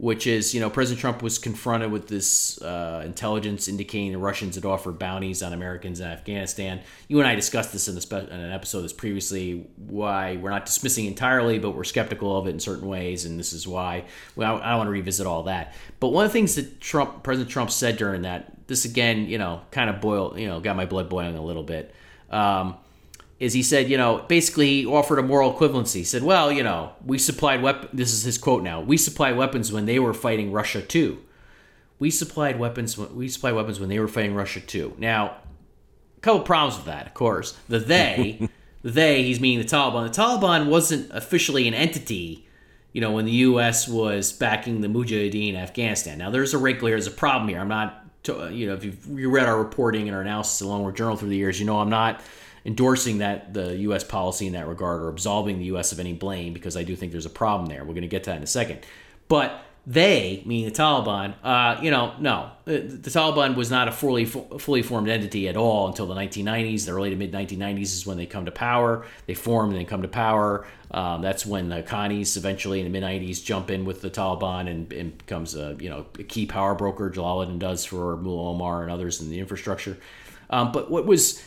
which is, you know, President Trump was confronted with this intelligence indicating the Russians had offered bounties on Americans in Afghanistan. You and I discussed this in an episode this previously, why we're not dismissing entirely, but we're skeptical of it in certain ways, and this is why. Well, I don't want to revisit all that. But one of the things that President Trump said during that, this again, you know, kind of boiled, you know, got my blood boiling a little bit, is he said, you know, basically he offered a moral equivalency. He said, well, you know, we supplied weapons. This is his quote now. We supplied weapons when they were fighting Russia too. We supplied weapons when they were fighting Russia too. Now, a couple problems with that, of course. The they, he's meaning the Taliban. The Taliban wasn't officially an entity, you know, when the U.S. was backing the Mujahideen in Afghanistan. Now, there's a problem here. I'm not, you know, if you read our reporting and our analysis of Long War Journal through the years, you know, I'm not endorsing that the U.S. policy in that regard or absolving the U.S. of any blame, because I do think there's a problem there. We're going to get to that in a second. But they, meaning the Taliban, you know, no. The Taliban was not a fully formed entity at all until the 1990s. The early to mid-1990s is when they come to power. They form and they come to power. That's when the Haqqanis eventually in the mid-90s jump in with the Taliban and becomes a key power broker, Jalaluddin does for Mullah Omar and others in the infrastructure. But what was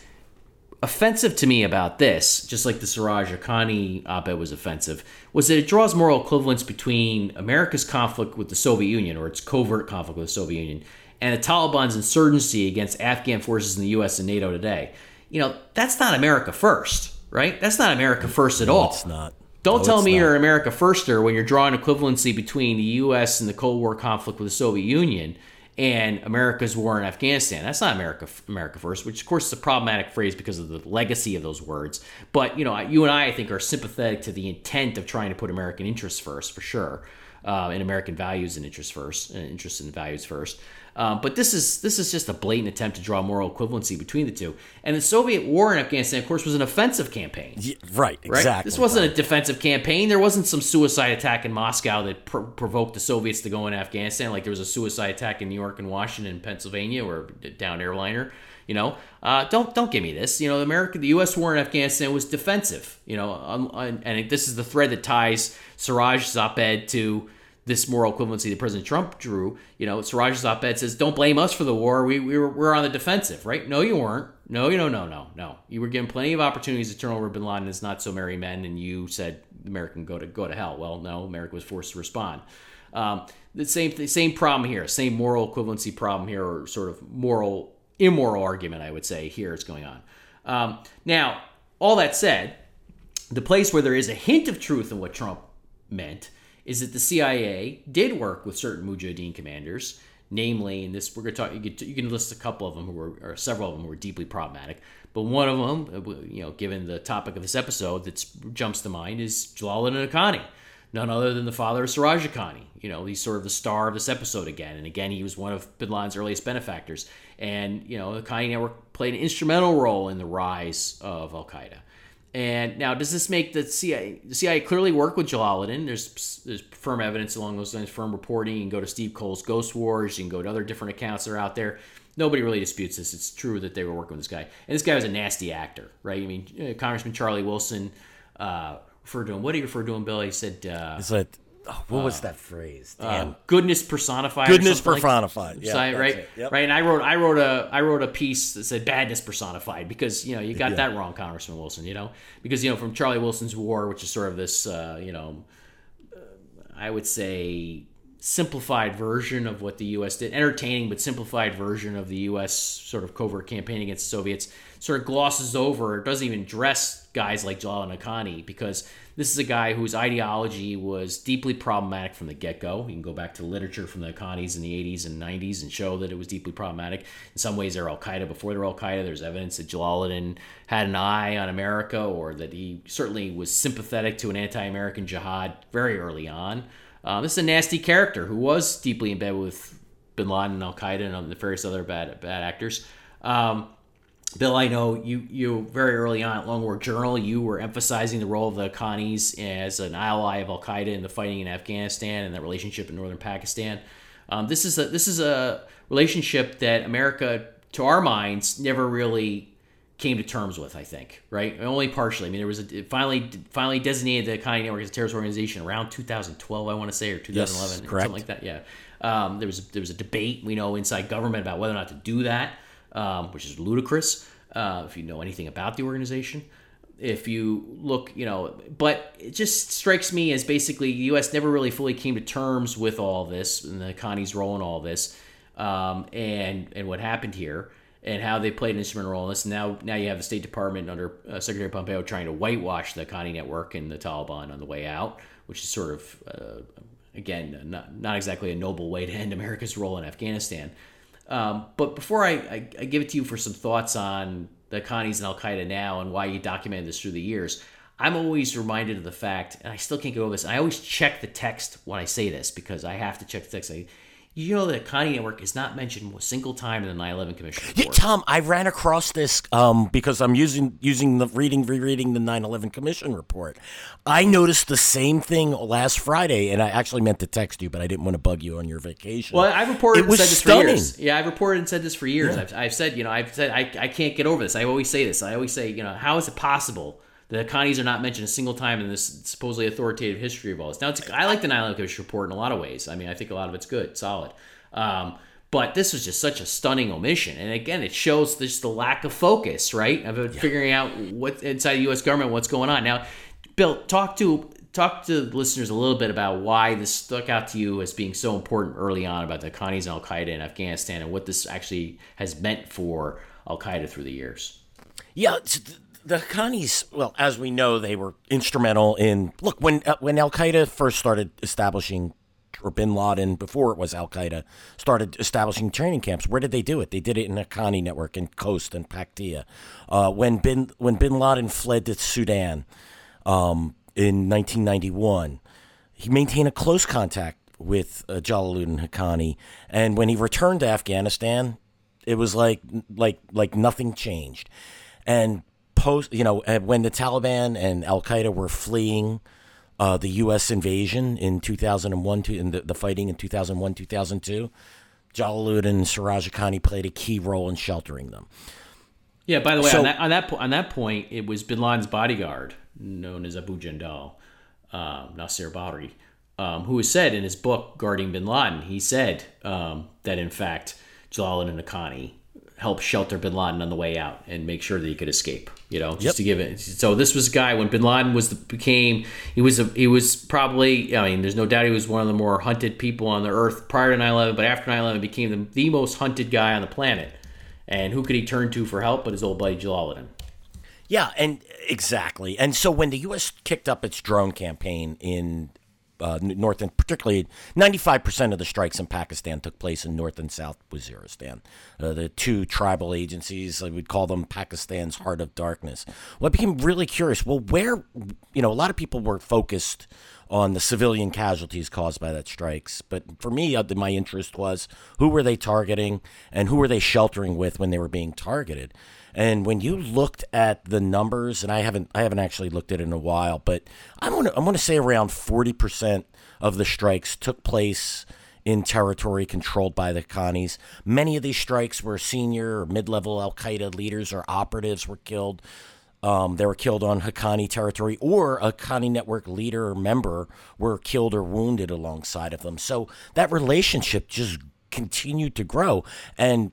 offensive to me about this, just like the Siraj Haqqani op-ed was offensive, was that it draws moral equivalence between America's conflict with the Soviet Union, or its covert conflict with the Soviet Union, and the Taliban's insurgency against Afghan forces in the U.S. and NATO today. You know, that's not America first, right? That's not America first at all. It's not. Don't tell me you're an America firster when you're drawing equivalency between the U.S. and the Cold War conflict with the Soviet Union and America's war in Afghanistan. That's not America first, which of course is a problematic phrase because of the legacy of those words. But, you know, you and I think, are sympathetic to the intent of trying to put American interests first, for sure, and American values and interests first, and interests and values first. But this is just a blatant attempt to draw moral equivalency between the two. And the Soviet war in Afghanistan, of course, was an offensive campaign. Yeah, right, exactly. Right? This wasn't a defensive campaign. There wasn't some suicide attack in Moscow that provoked the Soviets to go in Afghanistan, like there was a suicide attack in New York and Washington, Pennsylvania, or a downed airliner. You know, don't give me this. You know, the U.S. war in Afghanistan was defensive. You know, and this is the thread that ties Siraj's op-ed to this moral equivalency that President Trump drew. You know, Siraj's op-ed says, don't blame us for the war. We're on the defensive, right? No, you weren't. No. You were given plenty of opportunities to turn over bin Laden as not so merry men, and you said America can go to hell. Well, no, America was forced to respond. The same problem here, same moral equivalency problem here, or sort of immoral argument, I would say, here is going on. Now, all that said, the place where there is a hint of truth in what Trump meant is that the CIA did work with certain Mujahideen commanders, namely, and this we're going to talk. You can list a couple of them or several of them who were deeply problematic, but one of them, you know, given the topic of this episode, that jumps to mind is Jalaluddin Haqqani, none other than the father of Siraj Haqqani. You know, he's sort of the star of this episode again, and again he was one of bin Laden's earliest benefactors, and you know, the Haqqani network played an instrumental role in the rise of Al Qaeda. And now, does this make the CIA clearly work with Jalaluddin? There's firm evidence along those lines, firm reporting. You can go to Steve Cole's Ghost Wars. You can go to other different accounts that are out there. Nobody really disputes this. It's true that they were working with this guy. And this guy was a nasty actor, right? I mean, Congressman Charlie Wilson referred to him. What did he refer to him, Bill? He said... what was that phrase? Damn. Goodness personified. Goodness personified. Like, yeah, right. Yep. Right. And I wrote a piece that said badness personified, because you know you got that wrong, Congressman Wilson. You know, because you know, from Charlie Wilson's War, which is sort of this I would say simplified version of what the U.S. did, entertaining but simplified version of the U.S. sort of covert campaign against the Soviets, sort of glosses over, doesn't even address guys like Jalaluddin Haqqani, because this is a guy whose ideology was deeply problematic from the get-go. You can go back to literature from the Haqqanis in the 80s and 90s and show that it was deeply problematic. In some ways, they're al-Qaeda before they're al-Qaeda. There's evidence that Jalaluddin had an eye on America, or that he certainly was sympathetic to an anti-American jihad very early on. This is a nasty character who was deeply in bed with bin Laden and al-Qaeda and the various other bad actors. Bill, I know you very early on at Long War Journal, you were emphasizing the role of the Haqqanis as an ally of al-Qaeda in the fighting in Afghanistan and that relationship in northern Pakistan. This is a relationship that America, to our minds, never really came to terms with, I think, right? Only partially. I mean, there was a, it finally designated the Haqqani network as a terrorist organization around 2012, I want to say, or 2011, yes, correct, something like that. Yeah, there was a debate, we know, inside government about whether or not to do that, which is ludicrous if you know anything about the organization. If you look, but it just strikes me as basically the U.S. never really fully came to terms with all this and the Haqqani's role in all this, and what happened here and how they played an instrumental role in this. Now you have the State Department under Secretary Pompeo trying to whitewash the Haqqani network and the Taliban on the way out, which is sort of, again, not exactly a noble way to end America's role in Afghanistan. But before I give it to you for some thoughts on the Haqqanis and Al-Qaeda now and why you documented this through the years, I'm always reminded of the fact, and I still can't get over this, and I always check the text when I say this because I have to check the text. The Haqqani network is not mentioned a single time in the 9/11 Commission Report. Yeah, Tom, I ran across this because I'm rereading the 9/11 Commission Report. I noticed the same thing last Friday, and I actually meant to text you, but I didn't want to bug you on your vacation. Well, I've reported and said this for years. Yeah, I've reported and said this for years. Yeah. I've said I can't get over this. I always say this. I always say, how is it possible the Haqqanis are not mentioned a single time in this supposedly authoritative history of all this? Now, I like the 9/11 Commission Report in a lot of ways. I mean, I think a lot of it's good, solid. But this was just such a stunning omission. And again, it shows just the lack of focus, right, of figuring out what inside the U.S. government, what's going on. Now, Bill, talk to the listeners a little bit about why this stuck out to you as being so important early on about the Haqqanis and al-Qaeda in Afghanistan and what this actually has meant for al-Qaeda through the years. Yeah, the Haqqanis, well, as we know, they were instrumental in – look, when al-Qaeda first started establishing – or bin Laden, before it was al-Qaeda, started establishing training camps, where did they do it? They did it in the Haqqani network in Khost and Paktia. When bin Laden fled to Sudan in 1991, he maintained a close contact with Jalaluddin Haqqani. And when he returned to Afghanistan, it was like nothing changed. And – when the Taliban and al-Qaeda were fleeing the U.S. invasion in 2001, in the fighting in 2001, 2002, Jalaluddin and Siraj Haqqani played a key role in sheltering them. Yeah, by the way, so, on that point, it was bin Laden's bodyguard, known as Abu Jandal, Nasir Badri, who has said in his book, Guarding Bin Laden, he said that, in fact, Jalaluddin Haqqani help shelter bin Laden on the way out and make sure that he could escape, just to give it. So this was a guy when bin Laden there's no doubt he was one of the more hunted people on the earth prior to 9/11, but after 9/11 became the most hunted guy on the planet. And who could he turn to for help but his old buddy Jalaluddin? Yeah, and exactly. And so when the U.S. kicked up its drone campaign in north and particularly 95% of the strikes in Pakistan took place in north and south Waziristan, the two tribal agencies, we'd call them Pakistan's heart of darkness. Well, I became really curious. Well, where, a lot of people were focused on the civilian casualties caused by that strikes. But for me, my interest was who were they targeting and who were they sheltering with when they were being targeted? And when you looked at the numbers, and I haven't actually looked at it in a while, but I'm gonna say around 40% of the strikes took place in territory controlled by the Haqqanis. Many of these strikes were senior or mid-level al-Qaeda leaders or operatives were killed. They were killed on Haqqani territory, or a Haqqani network leader or member were killed or wounded alongside of them. So that relationship just continued to grow. And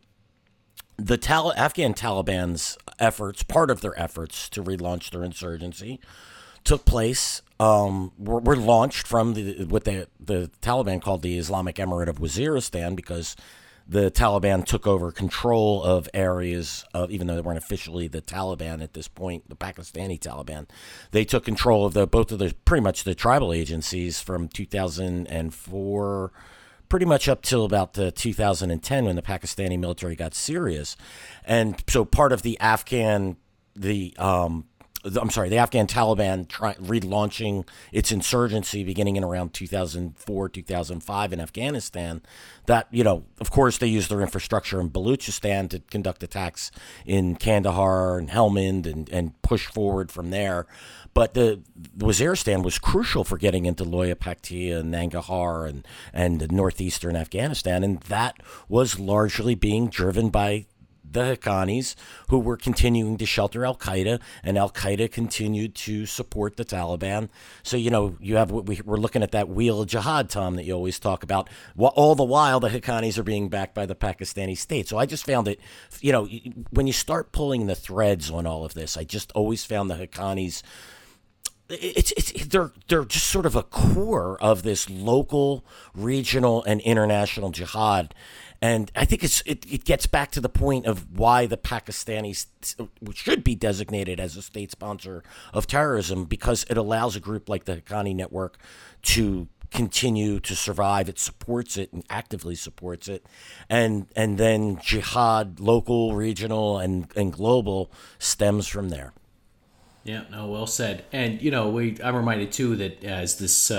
the Afghan Taliban's efforts, part of their efforts to relaunch their insurgency, took place, were launched from what the Taliban called the Islamic Emirate of Waziristan, because the Taliban took over control of areas, even though they weren't officially the Taliban at this point, the Pakistani Taliban. They took control of both of the tribal agencies from 2004, pretty much up till about 2010 when the Pakistani military got serious. And so part of the Afghan Taliban relaunching its insurgency beginning in around 2004, 2005 in Afghanistan, that, of course, they used their infrastructure in Balochistan to conduct attacks in Kandahar and Helmand and push forward from there. But the Waziristan was crucial for getting into Loya Paktia and Nangarhar and northeastern Afghanistan, and that was largely being driven by the Haqqanis, who were continuing to shelter al-Qaeda, and al-Qaeda continued to support the Taliban. So, you know, you have what we're looking at, that wheel of jihad, Tom, that you always talk about. All the while, the Haqqanis are being backed by the Pakistani state. So I just found it, you know, when you start pulling the threads on all of this, I just always found the Haqqanis, they're just sort of a core of this local, regional, and international jihad. And I think it gets back to the point of why the Pakistanis should be designated as a state sponsor of terrorism, because it allows a group like the Haqqani network to continue to survive. It supports it and actively supports it. And then jihad, local, regional, and global, stems from there. Yeah, no, well said. And, you know, I'm reminded, too, that as this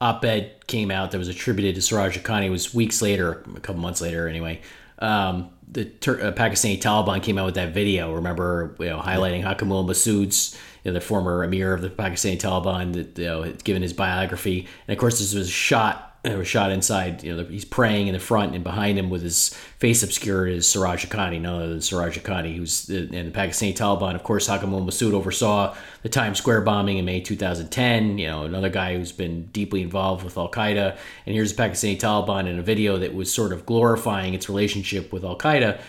op-ed came out that was attributed to Siraj Haqqani, it was weeks later, a couple months later anyway, the Pakistani Taliban came out with that video, remember, you know, highlighting Hakamullah Masood's, you know, the former emir of the Pakistani Taliban, that, you know, had given his biography. And of course, this was shot inside, you know, he's praying in the front, and behind him with his face obscured is Siraj Haqqani, none other than Siraj Haqqani, who's in the Pakistani Taliban. Of course, Hakamullah Masood oversaw the Times Square bombing in May 2010, you know, another guy who's been deeply involved with al-Qaeda. And here's the Pakistani Taliban in a video that was sort of glorifying its relationship with al-Qaeda,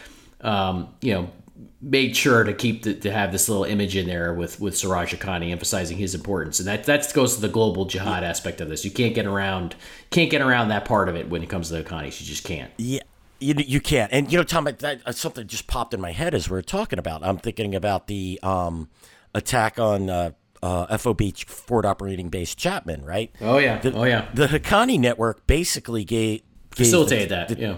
you know, made sure to have this little image in there with Siraj Haqqani, emphasizing his importance. And that goes to the global jihad aspect of this. You can't get around that part of it when it comes to the Haqqanis. You just can't. Yeah, you can't. And, you know, Tom, something just popped in my head as we were talking about. I'm thinking about the attack on FOB Fort Operating Base Chapman, right? Oh, yeah. The Haqqani network basically facilitated that, yeah.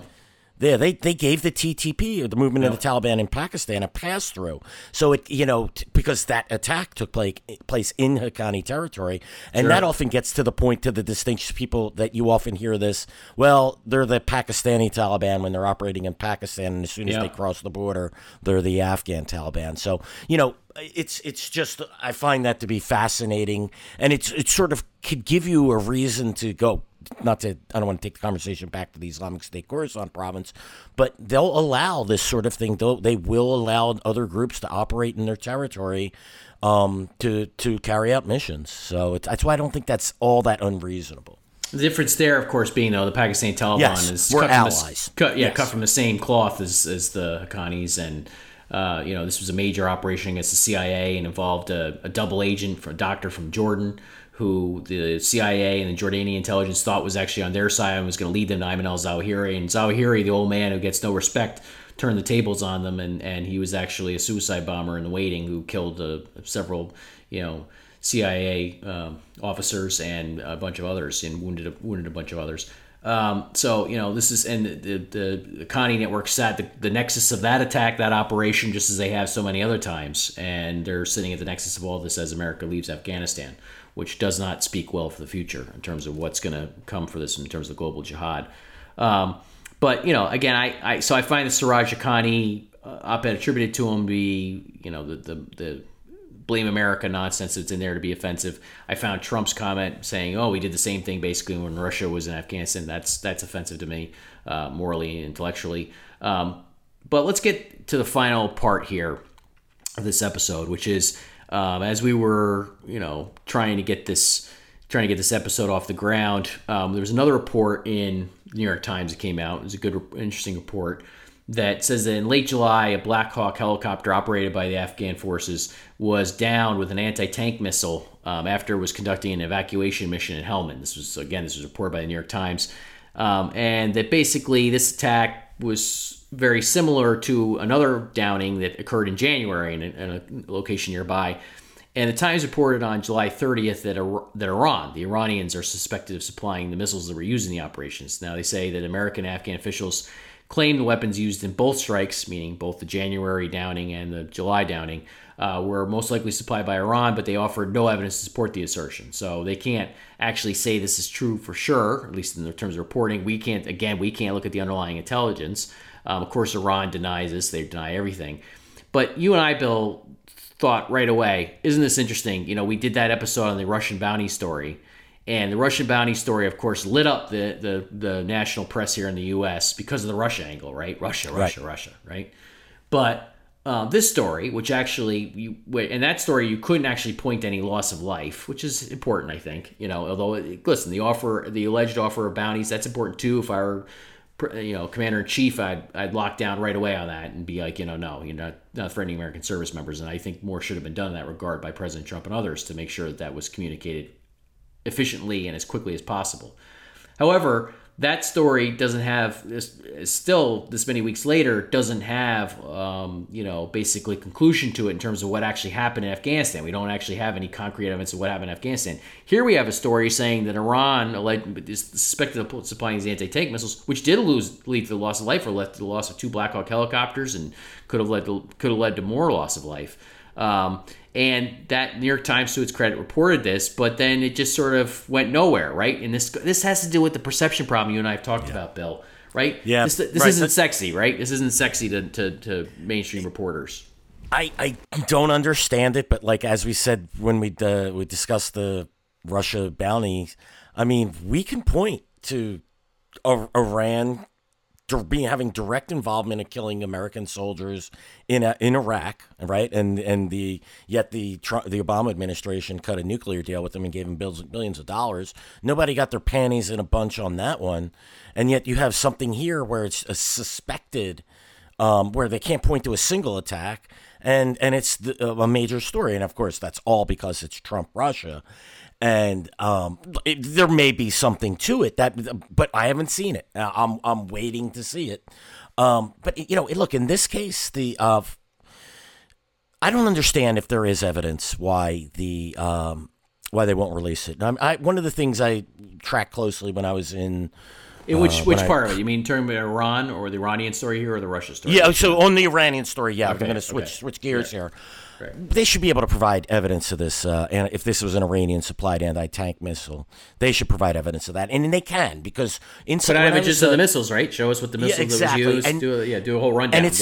Yeah, they gave the TTP, or the movement of the Taliban in Pakistan, a pass-through. So, it, you know, because that attack took place in Haqqani territory, and that often gets to the point, to the distinction, people that you often hear this, well, they're the Pakistani Taliban when they're operating in Pakistan, and as soon as they cross the border, they're the Afghan Taliban. So, you know, it's just, I find that to be fascinating, and it sort of could give you a reason to go. I don't want to take the conversation back to the Islamic State Khorasan province, but they'll allow this sort of thing. They will allow other groups to operate in their territory to carry out missions. So that's why I don't think that's all that unreasonable. The difference there, of course, being though the Pakistani Taliban is we're allies. Cut from the same cloth as the Haqqanis, and you know, this was a major operation against the CIA and involved a double agent, a doctor from Jordan, who the CIA and the Jordanian intelligence thought was actually on their side and was going to lead them to Ayman al-Zawahiri. And Zawahiri, the old man who gets no respect, turned the tables on them, and he was actually a suicide bomber in the waiting who killed several, you know, CIA officers and a bunch of others, and wounded a bunch of others. So, you know, this is, and the Haqqani network sat the nexus of that attack, that operation, just as they have so many other times, and they're sitting at the nexus of all this as America leaves Afghanistan, which does not speak well for the future in terms of what's going to come for this in terms of global jihad. But, you know, again, I find the Siraj Haqqani op-ed attributed to him to be, you know, the blame America nonsense that's in there to be offensive. I found Trump's comment saying, oh, we did the same thing basically when Russia was in Afghanistan. That's offensive to me, morally and intellectually. But let's get to the final part here of this episode, which is, as we were, you know, trying to get this episode off the ground, there was another report in the New York Times that came out. It was a good, interesting report that says that in late July, a Black Hawk helicopter operated by the Afghan forces was downed with an anti-tank missile after it was conducting an evacuation mission in Helmand. This was reported by the New York Times, and that basically this attack was very similar to another downing that occurred in January in a location nearby. And the Times reported on July 30th that Iran, the Iranians, are suspected of supplying the missiles that were used in the operations. Now, they say that American and Afghan officials claim the weapons used in both strikes, meaning both the January downing and the July downing, were most likely supplied by Iran, but they offered no evidence to support the assertion. So they can't actually say this is true for sure, at least in terms of reporting. We can't look at the underlying intelligence. Of course, Iran denies this. They deny everything. But you and I, Bill, thought right away, isn't this interesting? You know, we did that episode on the Russian bounty story. And the Russian bounty story, of course, lit up the national press here in the U.S. because of the Russia angle, right? Russia, right. Russia, right? But this story, which actually in that story you couldn't actually point to any loss of life, which is important, I think. You know, although listen, the alleged offer of bounties, that's important too. If I were, commander in chief, I'd lock down right away on that and be like, no, you're not threatening American service members. And I think more should have been done in that regard by President Trump and others to make sure that was communicated efficiently and as quickly as possible. However, that story doesn't have, still this many weeks later, doesn't have, basically conclusion to it in terms of what actually happened in Afghanistan. We don't actually have any concrete evidence of what happened in Afghanistan. Here we have a story saying that Iran is suspected of supplying these anti-tank missiles, which did lead to the loss of life, or led to the loss of 2 Black Hawk helicopters, and could have led to more loss of life. And that New York Times, to its credit, reported this, but then it just sort of went nowhere, right? And this has to do with the perception problem you and I have talked about, Bill, right? Yeah. This right. Isn't sexy, right? This isn't sexy to mainstream reporters. I don't understand it, but like as we said when we discussed the Russia bounties, I mean, we can point to Iran having direct involvement in killing American soldiers in Iraq, right? And the Obama administration cut a nuclear deal with them and gave them billions of dollars. Nobody got their panties in a bunch on that one, and yet you have something here where it's a suspected, where they can't point to a single attack, and it's a major story. And of course, that's all because it's Trump Russia, and there may be something to it, but I haven't seen it. I'm waiting to see it. But look, in this case, I don't understand if there is evidence why why they won't release it. I one of the things I tracked closely when I was in which part? You mean turning to Iran or the Iranian story here, or the Russia story? Yeah. So on the Iranian story, yeah, okay, I'm going to switch gears here. Right. They should be able to provide evidence of this. And if this was an Iranian-supplied anti-tank missile, they should provide evidence of that. And they can, because inside images of the missiles, right? Show us what the missiles that was used. And, do a whole rundown. And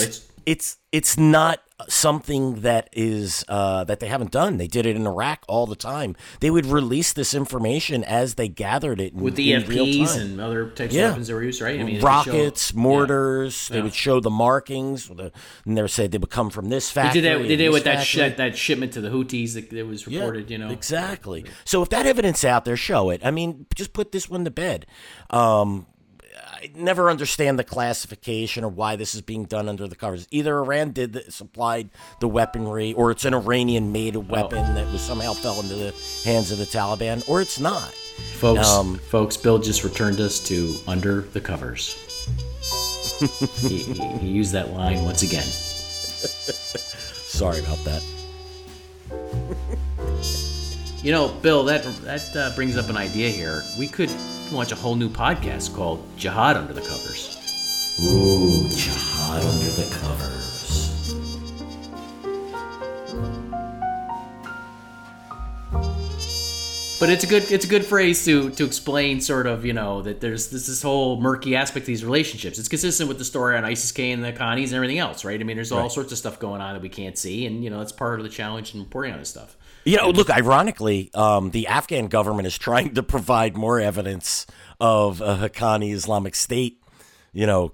it's not something that is that they haven't done. They did it in Iraq all the time. They would release this information as they gathered it with the EMPs and other types of weapons that were used, right? I mean, rockets, mortars. They would show the markings, and they said they would come from this factory. They did it with that shipment to the Houthis that was reported. Exactly. So if that evidence out there, show it. I mean, just put this one to bed. I never understand the classification or why this is being done under the covers. Either Iran supplied the weaponry, or it's an Iranian-made weapon that was somehow fell into the hands of the Taliban, or it's not. Folks, Bill just returned us to under the covers. he used that line once again. Sorry about that. Bill, that brings up an idea here. We could watch a whole new podcast called Jihad Under the Covers. Ooh, Jihad Under the Covers. But it's a good phrase to explain sort of, that there's this whole murky aspect of these relationships. It's consistent with the story on ISIS-K and the Haqqanis and everything else, right? I mean, there's all sorts of stuff going on that we can't see, and, that's part of the challenge in reporting on this stuff. Look, ironically, the Afghan government is trying to provide more evidence of a Haqqani Islamic State,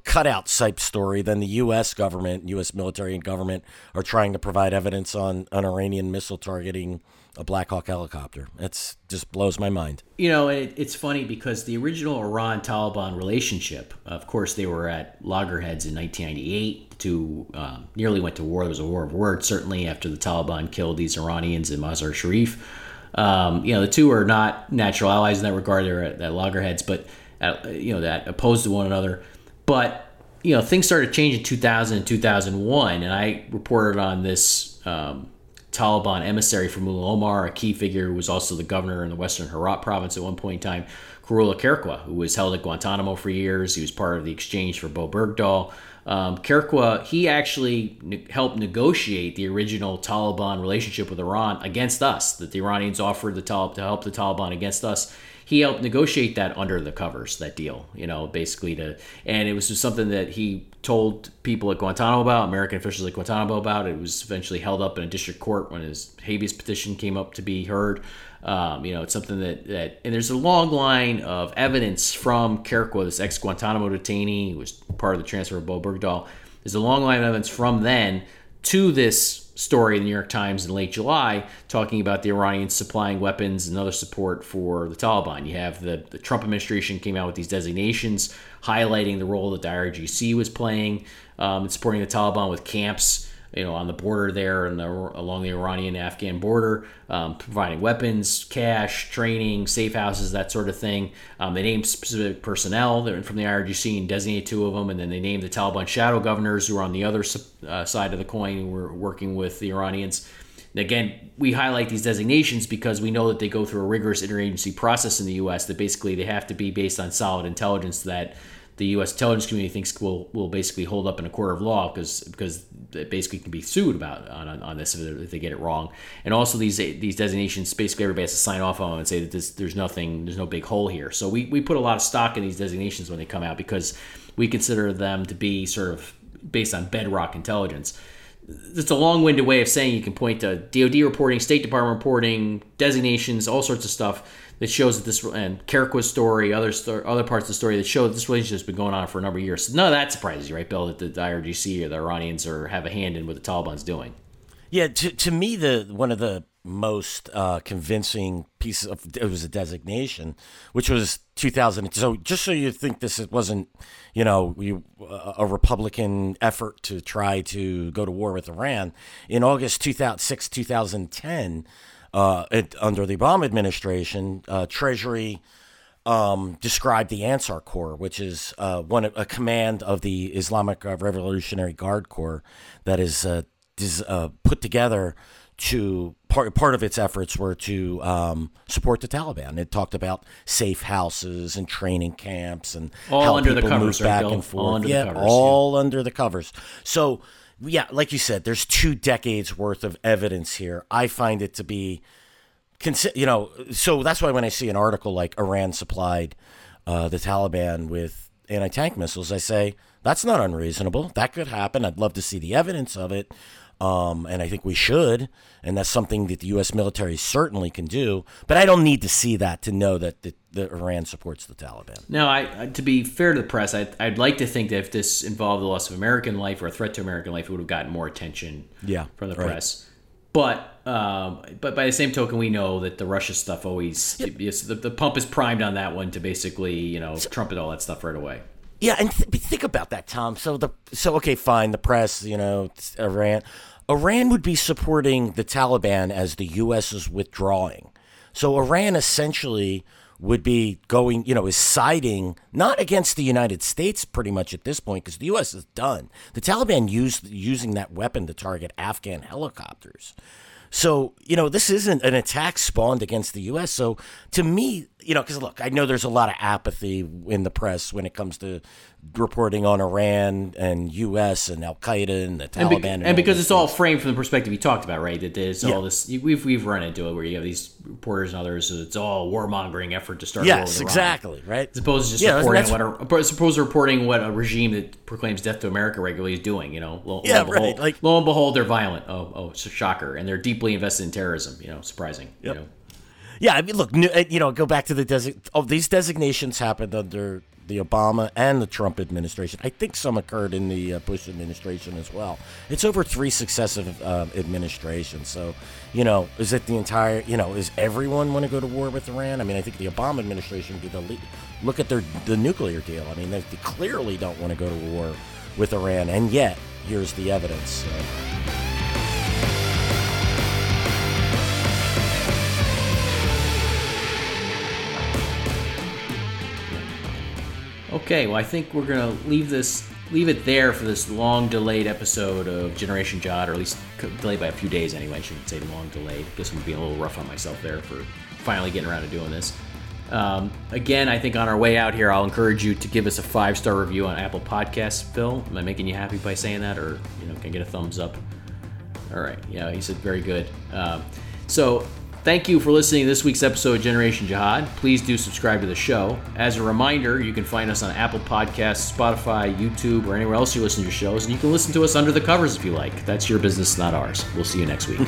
cutout type story than the U.S. government, U.S. military and government are trying to provide evidence on an Iranian missile targeting a Black Hawk helicopter. It just blows my mind. It's funny because the original Iran-Taliban relationship, of course, they were at loggerheads in 1998. Nearly went to war. There was a war of words, certainly after the Taliban killed these Iranians in Mazar Sharif. The two are not natural allies in that regard. They're at loggerheads, but that opposed to one another. But things started changing in 2000 and 2001, and I reported on this Taliban emissary from Mullah Omar, a key figure who was also the governor in the Western Herat province at one point in time, Khairullah Khairkhwa, who was held at Guantanamo for years. He was part of the exchange for Bo Bergdahl. Khairkhwa, he actually helped negotiate the original Taliban relationship with Iran against us, that the Iranians offered to help the Taliban against us. He helped negotiate that under the covers, that deal, basically and it was just something that he told people at Guantanamo about, American officials at Guantanamo about. It was eventually held up in a district court when his habeas petition came up to be heard. It's something that and there's a long line of evidence from Khairkhwa, this ex-Guantanamo detainee who was part of the transfer of Bo Bergdahl, There's a long line of evidence from then to this story in the New York Times in late July talking about the Iranians supplying weapons and other support for the Taliban. You have the Trump administration came out with these designations highlighting the role that the IRGC was playing in supporting the Taliban with camps, you know, on the border there and along the Iranian-Afghan border, providing weapons, cash, training, safe houses, that sort of thing. They named specific personnel from the IRGC and designated two of them, and then they named the Taliban shadow governors who were on the other side of the coin who were working with the Iranians. And again, we highlight these designations because we know that they go through a rigorous interagency process in the U.S. that basically they have to be based on solid intelligence that the U.S. intelligence community thinks will basically hold up in a court of law because it basically can be sued about on this if they get it wrong. And also these designations, basically everybody has to sign off on them and say that there's no big hole here. So we put a lot of stock in these designations when they come out because we consider them to be sort of based on bedrock intelligence. It's a long-winded way of saying you can point to DOD reporting, State Department reporting, designations, all sorts of stuff that shows that this, and Khairkhwa's story, other parts of the story that show that this relationship has been going on for a number of years. So none of that surprises you, right, Bill, that the IRGC or the Iranians have a hand in what the Taliban's doing? Yeah, to me, one of the most convincing pieces of it was a designation, which was 2000. So just so you think it wasn't, a Republican effort to try to go to war with Iran, in August 2006, 2010, under the Obama administration, Treasury described the Ansar Corps, which is a command of the Islamic Revolutionary Guard Corps that is put together to part of its efforts were to support the Taliban. It talked about safe houses and training camps and all under the covers, back and forth. Under the covers. So. Yeah, like you said, there's 2 decades worth of evidence here. I find it to be, so that's why when I see an article like Iran supplied the Taliban with anti-tank missiles, I say, that's not unreasonable. That could happen. I'd love to see the evidence of it. And I think we should. And that's something that the U.S. military certainly can do. But I don't need to see that to know that the Iran supports the Taliban. No, to be fair to the press, I'd like to think that if this involved the loss of American life or a threat to American life, it would have gotten more attention from the press. But by the same token, we know that the Russia stuff always the pump is primed on that one to basically, trumpet all that stuff right away. Yeah, and think about that, Tom. So okay, fine. The press, Iran would be supporting the Taliban as the U.S. is withdrawing. So Iran essentially would be going, is siding not against the United States pretty much at this point because the U.S. is done. The Taliban using that weapon to target Afghan helicopters. So, this isn't an attack spawned against the U.S. So to me, because look, I know there's a lot of apathy in the press when it comes to reporting on Iran and U.S. and al-Qaeda and the Taliban. And because it's all framed from the perspective you talked about, right? That there's all this, we've run into it where you have these reporters and others, it's all warmongering effort to start war with Iran. Yes, exactly, right? As opposed to just reporting what a regime that proclaims death to America regularly is doing, Lo and behold, lo and behold, they're violent. Oh, it's a shocker. And they're deeply invested in terrorism, surprising, Yeah, I mean, look, go back to the these designations happened under the Obama and the Trump administration. I think some occurred in the Bush administration as well. It's over 3 successive administrations. So, is it the entire, is everyone want to go to war with Iran? I mean, I think the Obama administration would be the lead. Look at the nuclear deal. I mean, they clearly don't want to go to war with Iran. And yet, here's the evidence. Okay, well, I think we're going to leave it there for this long-delayed episode of Generation Jihad, or at least delayed by a few days anyway. I shouldn't say long-delayed. I guess I'm being a little rough on myself there for finally getting around to doing this. Again, I think on our way out here, I'll encourage you to give us a 5-star review on Apple Podcasts. Phil, am I making you happy by saying that, or can I get a thumbs up? All right, yeah, he said very good. Thank you for listening to this week's episode of Generation Jihad. Please do subscribe to the show. As a reminder, you can find us on Apple Podcasts, Spotify, YouTube, or anywhere else you listen to your shows, and you can listen to us under the covers if you like. That's your business, not ours. We'll see you next week.